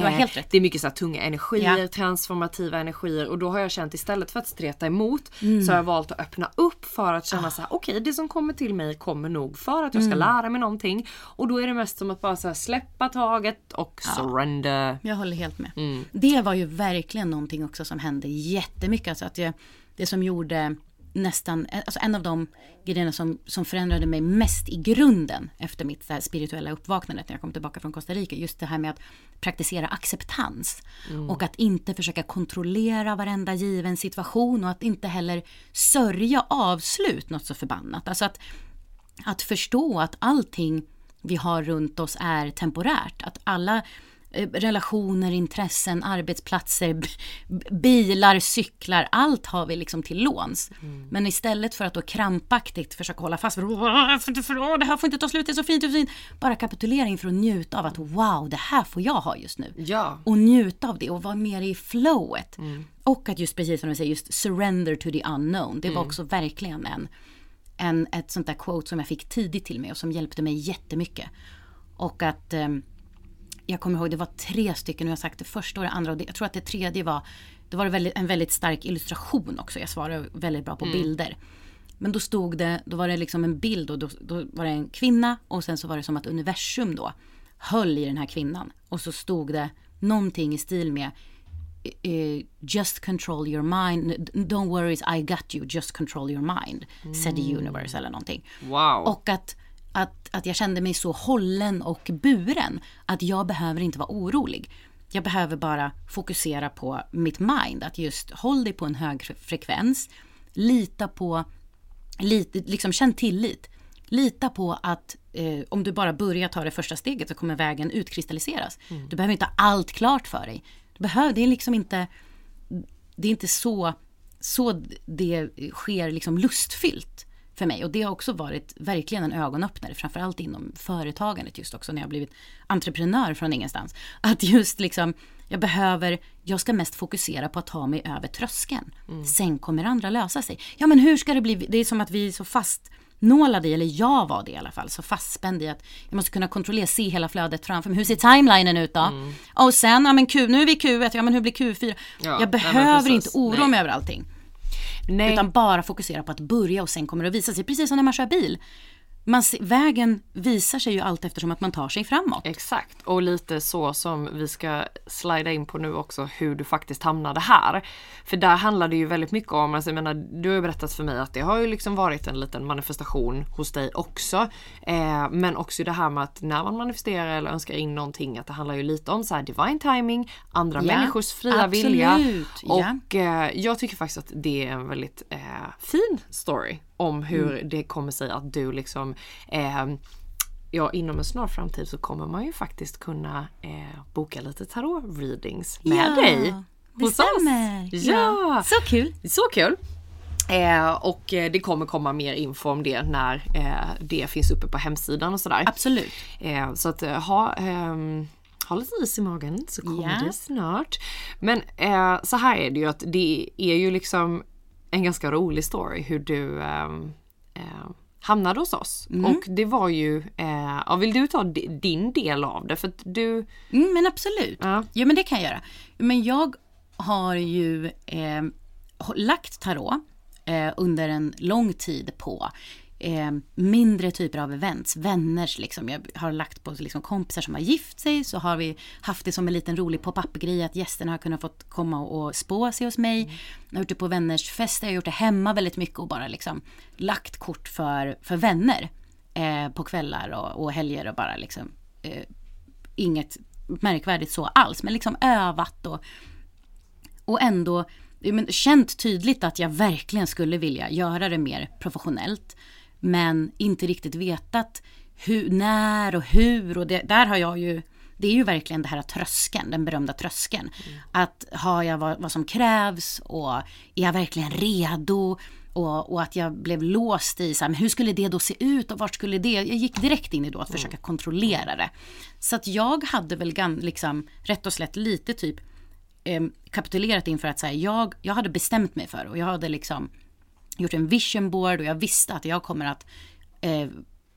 är mycket så här tunga energier, transformativa energier, och då har jag känt, istället för att streta emot så har jag valt att öppna upp för att känna så här, okej, det som kommer till mig kommer nog för att jag ska lära mig någonting, och då är det mest som att bara så här släppa taget och surrender. Jag håller helt med. Det var ju verkligen någonting också som hände jättemycket. Alltså att det som gjorde nästan, alltså en av de grejerna som förändrade mig mest i grunden efter mitt där spirituella uppvaknande när jag kom tillbaka från Costa Rica, just det här med att praktisera acceptans och att inte försöka kontrollera varenda given situation, och att inte heller sörja avslut något så förbannat. Alltså att förstå att allting vi har runt oss är temporärt. Att alla relationer, intressen, arbetsplatser, bilar, cyklar, allt har vi liksom till låns. Men istället för att då krampaktigt försöka hålla fast, för det här får inte ta slut, det är så fint, det är så fint. Bara kapitulera inför och njuta av att wow, det här får jag ha just nu. Ja. Och njuta av det och vara mer i flowet. Och att just precis som du säger, just surrender to the unknown. Det var också verkligen ett sånt där quote som jag fick tidigt till mig och som hjälpte mig jättemycket. Och att jag kommer ihåg, det var 3 stycken, och jag sagt det första och det andra, och jag tror att det tredje var, det var en väldigt stark illustration också. Jag svarade väldigt bra på bilder. Men då stod det, då var det liksom en bild och då var det en kvinna och sen så var det som att universum då höll i den här kvinnan. Och så stod det någonting i stil med just control your mind, don't worry I got you, just control your mind, said the universe eller någonting. Wow. Och att jag kände mig så hållen och buren att jag behöver inte vara orolig. Jag behöver bara fokusera på mitt mind, att just håll dig på en hög frekvens, lita på, liksom känn tillit. Lita på att om du bara börjar ta det första steget så kommer vägen utkristalliseras. Mm. Du behöver inte ha allt klart för dig. Det är liksom inte, det är inte så det sker liksom lustfyllt för mig. Och det har också varit verkligen en ögonöppnare, framförallt inom företagandet just också när jag blivit entreprenör från ingenstans. Att just liksom, jag ska mest fokusera på att ta mig över tröskeln. Mm. Sen kommer andra lösa sig. Ja, men hur ska det bli? Det är som att vi är så fastnålade, eller jag var det i alla fall, så fastspänd i att jag måste kunna kontrollera, se hela flödet framför mig. Hur ser timelinen ut då? Mm. Och sen, ja men nu är vi Q1, ja men hur blir Q4? Ja, jag behöver inte oroa mig över allting. Nej. Utan bara fokusera på att börja och sen kommer det att visa sig. Precis som när man kör bil. Vägen visar sig ju allt eftersom att man tar sig framåt. Exakt, och lite så som vi ska slida in på nu också, hur du faktiskt hamnade här. För där handlar det ju väldigt mycket om, alltså jag menar, du har ju berättat för mig att det har ju liksom varit en liten manifestation hos dig också. Men också det här med att när man manifesterar eller önskar in någonting, att det handlar ju lite om så här divine timing, andra människors fria vilja. Och jag tycker faktiskt att det är en väldigt fin story om hur det kommer sig att du liksom, inom en snar framtid så kommer man ju faktiskt kunna boka lite tarot-readings med dig hos oss. Ja, så kul! Så kul! Och det kommer komma mer info om det när det finns uppe på hemsidan och sådär. Absolut. Så att ha lite is i magen så kommer det snart. Men så här är det ju att det är ju liksom en ganska rolig story hur du hamnade hos oss. Mm. Och det var ju, vill du ta din del av det? För att du... men absolut. Ja. Jo, men det kan jag göra. Men jag har ju lagt tarot under en lång tid på mindre typer av events, vänners liksom. Jag har lagt på liksom kompisar som har gift sig, så har vi haft det som en liten rolig pop-up-grej att gästerna har kunnat fått komma och spå sig hos mig. Jag har gjort det på vänners fester, jag har gjort det hemma väldigt mycket och bara liksom lagt kort för vänner på kvällar och helger och bara liksom inget märkvärdigt så alls, men liksom övat och ändå känt tydligt att jag verkligen skulle vilja göra det mer professionellt. Men inte riktigt vetat hur, när och hur. Och där har jag ju, det är ju verkligen det här tröskeln, den berömda tröskeln. Mm. Att har jag vad som krävs och är jag verkligen redo? Och att jag blev låst i så här, men hur skulle det då se ut och vart skulle det? Jag gick direkt in i då att försöka kontrollera det. Så att jag hade väl liksom, rätt och slätt lite typ kapitulerat inför att så här, jag hade bestämt mig för och jag hade liksom gjort en vision board och jag visste att jag kommer att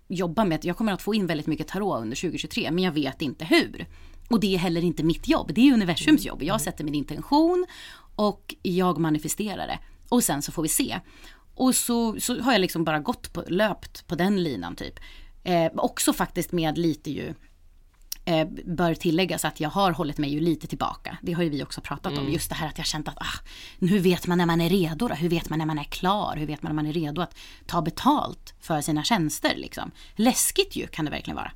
jobba med, jag kommer att få in väldigt mycket tarot under 2023, men jag vet inte hur. Och det är heller inte mitt jobb, det är universums jobb. Jag sätter min intention och jag manifesterar det. Och sen så får vi se. Och så har jag liksom bara löpt på den linan typ. Också faktiskt med lite ju bör tilläggas att jag har hållit mig ju lite tillbaka. Det har ju vi också pratat om. Just det här att jag känt att hur vet man när man är redo då? Hur vet man när man är klar? Hur vet man när man är redo att ta betalt för sina tjänster? Liksom? Läskigt ju kan det verkligen vara.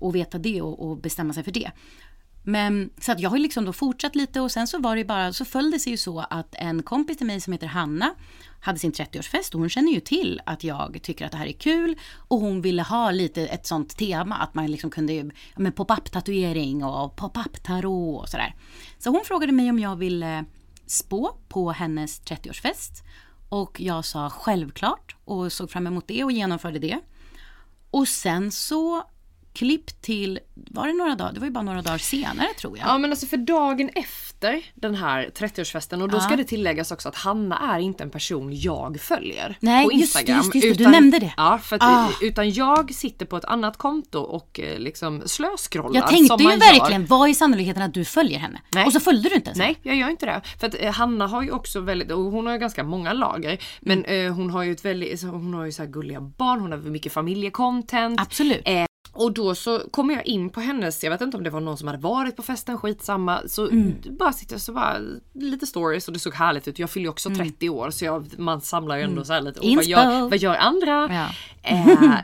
Och veta det och bestämma sig för det. Men så att jag har liksom då fortsatt lite och sen så var det bara, så följde sig ju så att en kompis till mig som heter Hanna hade sin 30-årsfest och hon känner ju till att jag tycker att det här är kul och hon ville ha lite ett sånt tema att man liksom kunde med pop-up-tatuering och pop-up-tarot och sådär. Så hon frågade mig om jag ville spå på hennes 30-årsfest och jag sa självklart och såg fram emot det och genomförde det. Och sen så Klipp till, var det några dagar? Det var ju bara några dagar senare, tror jag. Ja, men alltså för dagen efter den här 30-årsfesten. Och då ska det tilläggas också att Hanna är inte en person jag följer. Nej, på Instagram. Just, utan, du nämnde det. Ja, för att, utan jag sitter på ett annat konto och liksom slöskrollar. Jag tänkte som man ju verkligen, vad är sannolikheten att du följer henne? Nej. Och så följde du inte ens. Nej, jag gör inte det. För att Hanna har ju också väldigt, och hon har ju ganska många lager. Men hon har ju ett väldigt, hon har ju så här gulliga barn, hon har mycket familjecontent. Absolut. Och då så kommer jag in på hennes, jag vet inte om det var någon som hade varit på festen, skitsamma. Så bara sitter jag så bara, lite stories och det såg härligt ut. Jag fyller ju också 30 år så man samlar ju ändå så här lite. Och vad gör andra? Ja.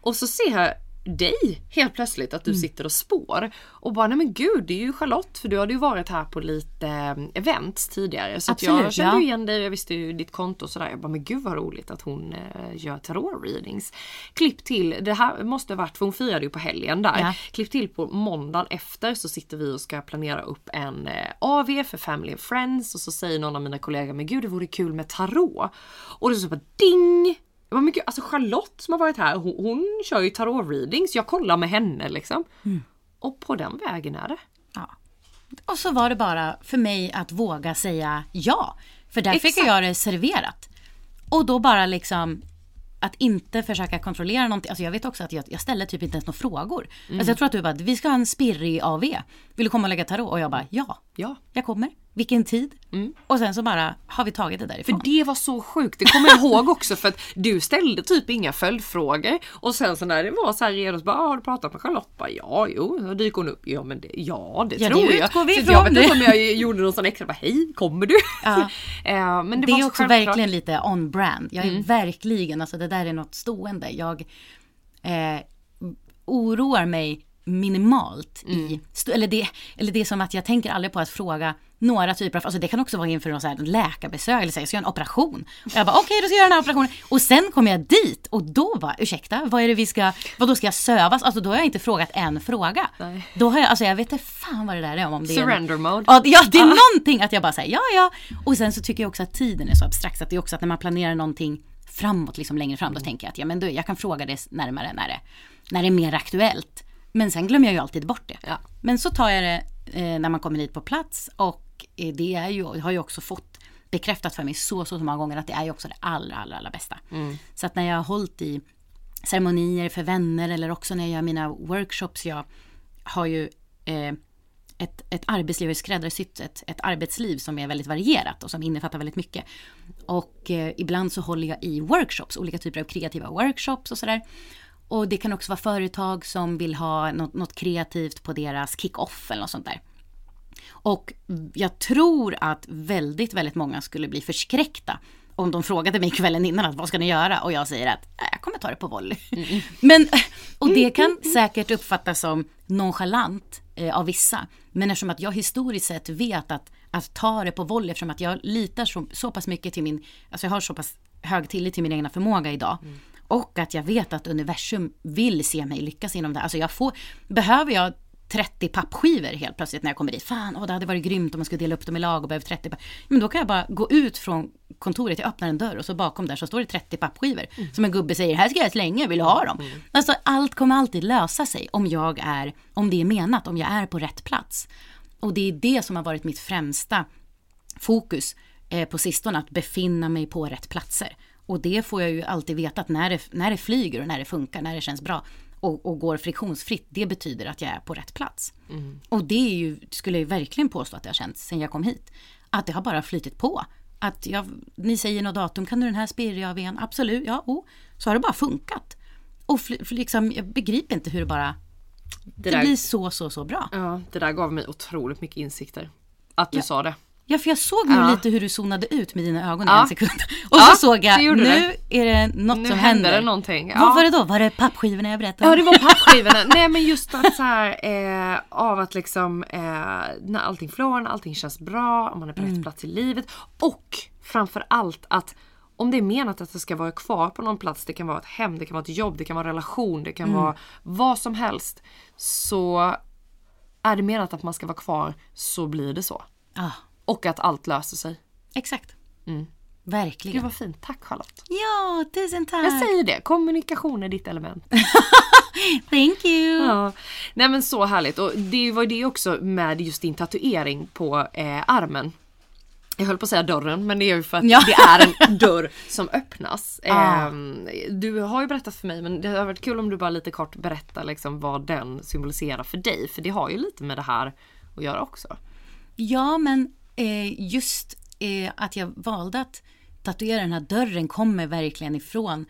Och så ser jag dig helt plötsligt att du sitter och spår. Och bara, nej men gud, det är ju Charlotte. För du hade ju varit här på lite events tidigare. Så absolut, att jag kände ju igen dig, jag visste ju ditt konto och sådär. Jag bara, men gud vad roligt att hon gör tarot readings. Klipp till, det här måste ha varit, för hon firade ju på helgen där. Ja. Klipp till på måndagen efter så sitter vi och ska planera upp en AV för Family and Friends. Och så säger någon av mina kollegor, men gud det vore kul med tarot. Och det så bara, ding! Vad mycket, alltså Charlotte som har varit här, hon kör ju tarot-readings. Jag kollar med henne liksom. Och på den vägen är det. Ja. Och så var det bara för mig att våga säga ja. För där fick jag det serverat. Och då bara liksom att inte försöka kontrollera någonting. Alltså jag vet också att jag ställer typ inte ens några frågor. Alltså jag tror att du bara, vi ska ha en spirrig AV. Vill du komma och lägga tarot? Och jag bara, ja. Jag kommer. Vilken tid? Och sen så bara har vi tagit det därifrån. För det var så sjukt, det kommer jag ihåg också. För att du ställde typ inga följdfrågor. Och sen så när det var så här redo så bara, har du pratat med Charlotte? Bara, då dyker hon upp. Ja, men det tror jag. Så jag vet inte om jag gjorde någon sån extra, bara, hej, kommer du? Ja. Men det var är också självklart. Verkligen lite on-brand. Jag är verkligen, alltså det där är något stående. Jag oroar mig minimalt i, eller det är som att jag tänker aldrig på att fråga några typer av, alltså det kan också vara inför någon så här läkarbesök eller så här, jag ska göra en operation och jag bara okej, då ska jag göra den här operationen och sen kommer jag dit och då bara, ursäkta, vad är det vi ska, vad då ska jag sövas, alltså då har jag inte frågat en fråga. Nej. Då har jag, alltså jag vet inte fan vad det där är om det surrender är mode. Ja, det är någonting att jag bara säger ja och sen så tycker jag också att tiden är så abstrakt att det är också att när man planerar någonting framåt liksom längre fram då tänker jag att jag kan fråga det närmare när det är mer aktuellt. Men sen glömmer jag ju alltid bort det. Ja. Men så tar jag det när man kommer dit på plats. Och det är ju, har jag också fått bekräftat för mig så många gånger att det är ju också det allra bästa. Så att när jag har hållit i ceremonier för vänner eller också när jag gör mina workshops. Jag har ju ett arbetsliv i skräddarsytt, ett arbetsliv som är väldigt varierat och som innefattar väldigt mycket. Och ibland så håller jag i workshops, olika typer av kreativa workshops och sådär. Och det kan också vara företag som vill ha något kreativt på deras kick-off eller något sånt där. Och jag tror att väldigt, väldigt många skulle bli förskräckta om de frågade mig kvällen innan att vad ska ni göra? Och jag säger att jag kommer ta det på volley. Och det kan säkert uppfattas som nonchalant av vissa. Men eftersom att jag historiskt sett vet att ta det på volley, eftersom att jag litar så pass mycket till alltså jag har så pass hög tillit till min egna förmåga idag. Och att jag vet att universum vill se mig lyckas inom det. Alltså behöver jag 30 pappskivor helt plötsligt när jag kommer dit. Fan, det hade varit grymt om man skulle dela upp dem i lag och behöver 30. Men då kan jag bara gå ut från kontoret, jag öppnar en dörr och så bakom där så står det 30 pappskivor. Som en gubbe säger, här ska jag slänga, vill du ha dem? Alltså allt kommer alltid lösa sig om det är menat, om jag är på rätt plats. Och det är det som har varit mitt främsta fokus på sistone, att befinna mig på rätt platser. Och det får jag ju alltid veta att när det flyger och när det funkar, när det känns bra och går friktionsfritt, det betyder att jag är på rätt plats. Och det är ju, skulle jag ju verkligen påstå att det har känts sen jag kom hit. Att det har bara flyttit på. Att ni säger något datum, kan du den här spirra av en? Absolut, så har det bara funkat. Och liksom, jag begriper inte hur det bara, det blir så bra. Ja, det där gav mig otroligt mycket insikter. Att du sa det. Ja, för jag såg nu lite hur du zonade ut med dina ögon i en sekund. Och så såg jag, är det något som händer. Någonting. Vad var det då? Var det pappskivorna jag berättade om? Ja, det var pappskivorna. Nej, men just att så här, av att liksom, när allting flår, när allting känns bra, om man är på rätt plats i livet. Och framför allt att om det är menat att det ska vara kvar på någon plats, det kan vara ett hem, det kan vara ett jobb, det kan vara en relation, det kan vara vad som helst. Så är det menat att man ska vara kvar, så blir det så. Och att allt löser sig. Exakt. Verkligen. Gud vad fint. Tack Charlotte. Ja, tusen tack. Jag säger det. Kommunikation är ditt element. Thank you. Ja. Nej, men så härligt. Och det var det också med just din tatuering på armen. Jag höll på att säga dörren, men det är ju för att det är en dörr som öppnas. Du har ju berättat för mig, men det har varit kul om du bara lite kort berättar liksom vad den symboliserar för dig. För det har ju lite med det här att göra också. Ja, men just att jag valde att tatuera den här dörren kommer verkligen ifrån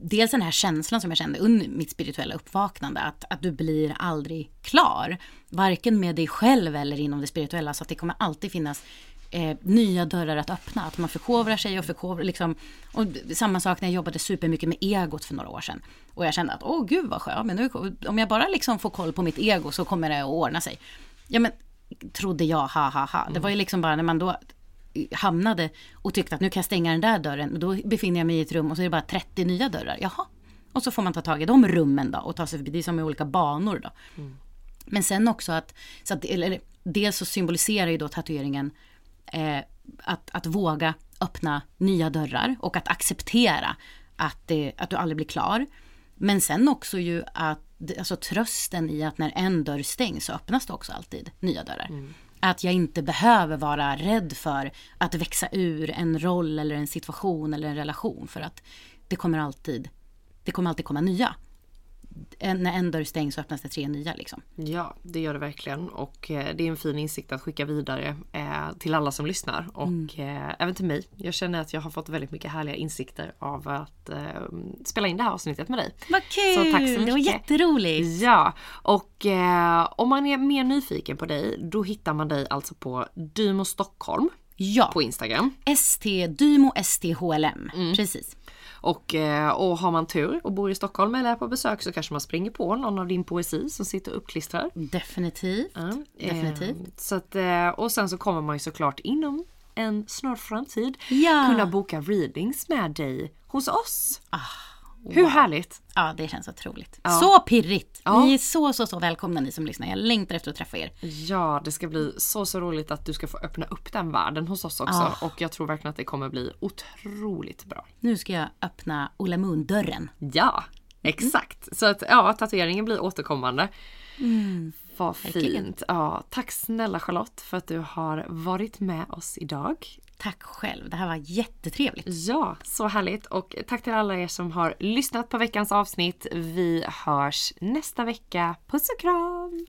dels den här känslan som jag kände under mitt spirituella uppvaknande, att du blir aldrig klar, varken med dig själv eller inom det spirituella, så att det kommer alltid finnas nya dörrar att öppna, att man förkovrar sig och förkovrar liksom. Och samma sak när jag jobbade supermycket med egot för några år sedan, och jag kände att åh gud vad skönt, men nu, om jag bara liksom får koll på mitt ego så kommer det att ordna sig. Ja, men trodde jag, det var ju liksom bara när man då hamnade och tyckte att nu kan jag stänga den där dörren, då befinner jag mig i ett rum och så är det bara 30 nya dörrar, jaha, och så får man ta tag i de rummen då och ta sig förbi, det är som i olika banor då. Men sen också att, så att dels så symboliserar ju då tatueringen att våga öppna nya dörrar och att acceptera att du aldrig blir klar. Men sen också ju att, alltså trösten i att när en dörr stängs så öppnas det också alltid nya dörrar. Att jag inte behöver vara rädd för att växa ur en roll eller en situation eller en relation, för att det kommer alltid komma nya. När en dörr stängs så öppnas det 3 nya liksom. Ja, det gör det verkligen, och det är en fin insikt att skicka vidare till alla som lyssnar och även till mig. Jag känner att jag har fått väldigt mycket härliga insikter av att spela in det här avsnittet med dig. Vad kul! Så tack så mycket. Det var jätteroligt! Ja, och om man är mer nyfiken på dig, då hittar man dig alltså på Dymo Stockholm på Instagram. Dymo STHLM, precis. Och har man tur och bor i Stockholm eller är på besök, så kanske man springer på någon av din poesi som sitter uppklistrar. Definitivt. Definitivt. Så att, och sen så kommer man ju såklart inom en snar framtid kunna boka readings med dig hos oss. Wow. Hur härligt? Ja, det känns otroligt. Ja. Så pirrigt. Ja. Ni är så välkomna, ni som lyssnar. Jag längtar efter att träffa er. Ja, det ska bli så roligt att du ska få öppna upp den världen hos oss också. Ja. Och jag tror verkligen att det kommer bli otroligt bra. Nu ska jag öppna Oh La Moon-dörren. Ja, exakt. Så att tatueringen blir återkommande. Vad fint. Ja, tack snälla Charlotte för att du har varit med oss idag. Tack själv, det här var jättetrevligt. Ja, så härligt, och tack till alla er som har lyssnat på veckans avsnitt. Vi hörs nästa vecka. Puss och kram!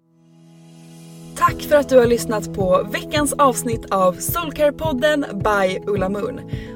Tack för att du har lyssnat på veckans avsnitt av Soulcare-podden by Oh La Moon.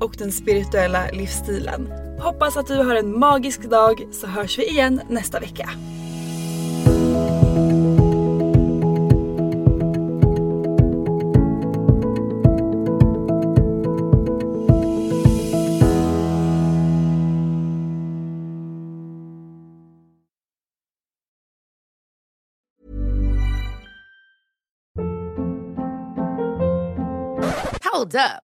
och den spirituella livsstilen. Hoppas att du har en magisk dag, så hörs vi igen nästa vecka. Hold up.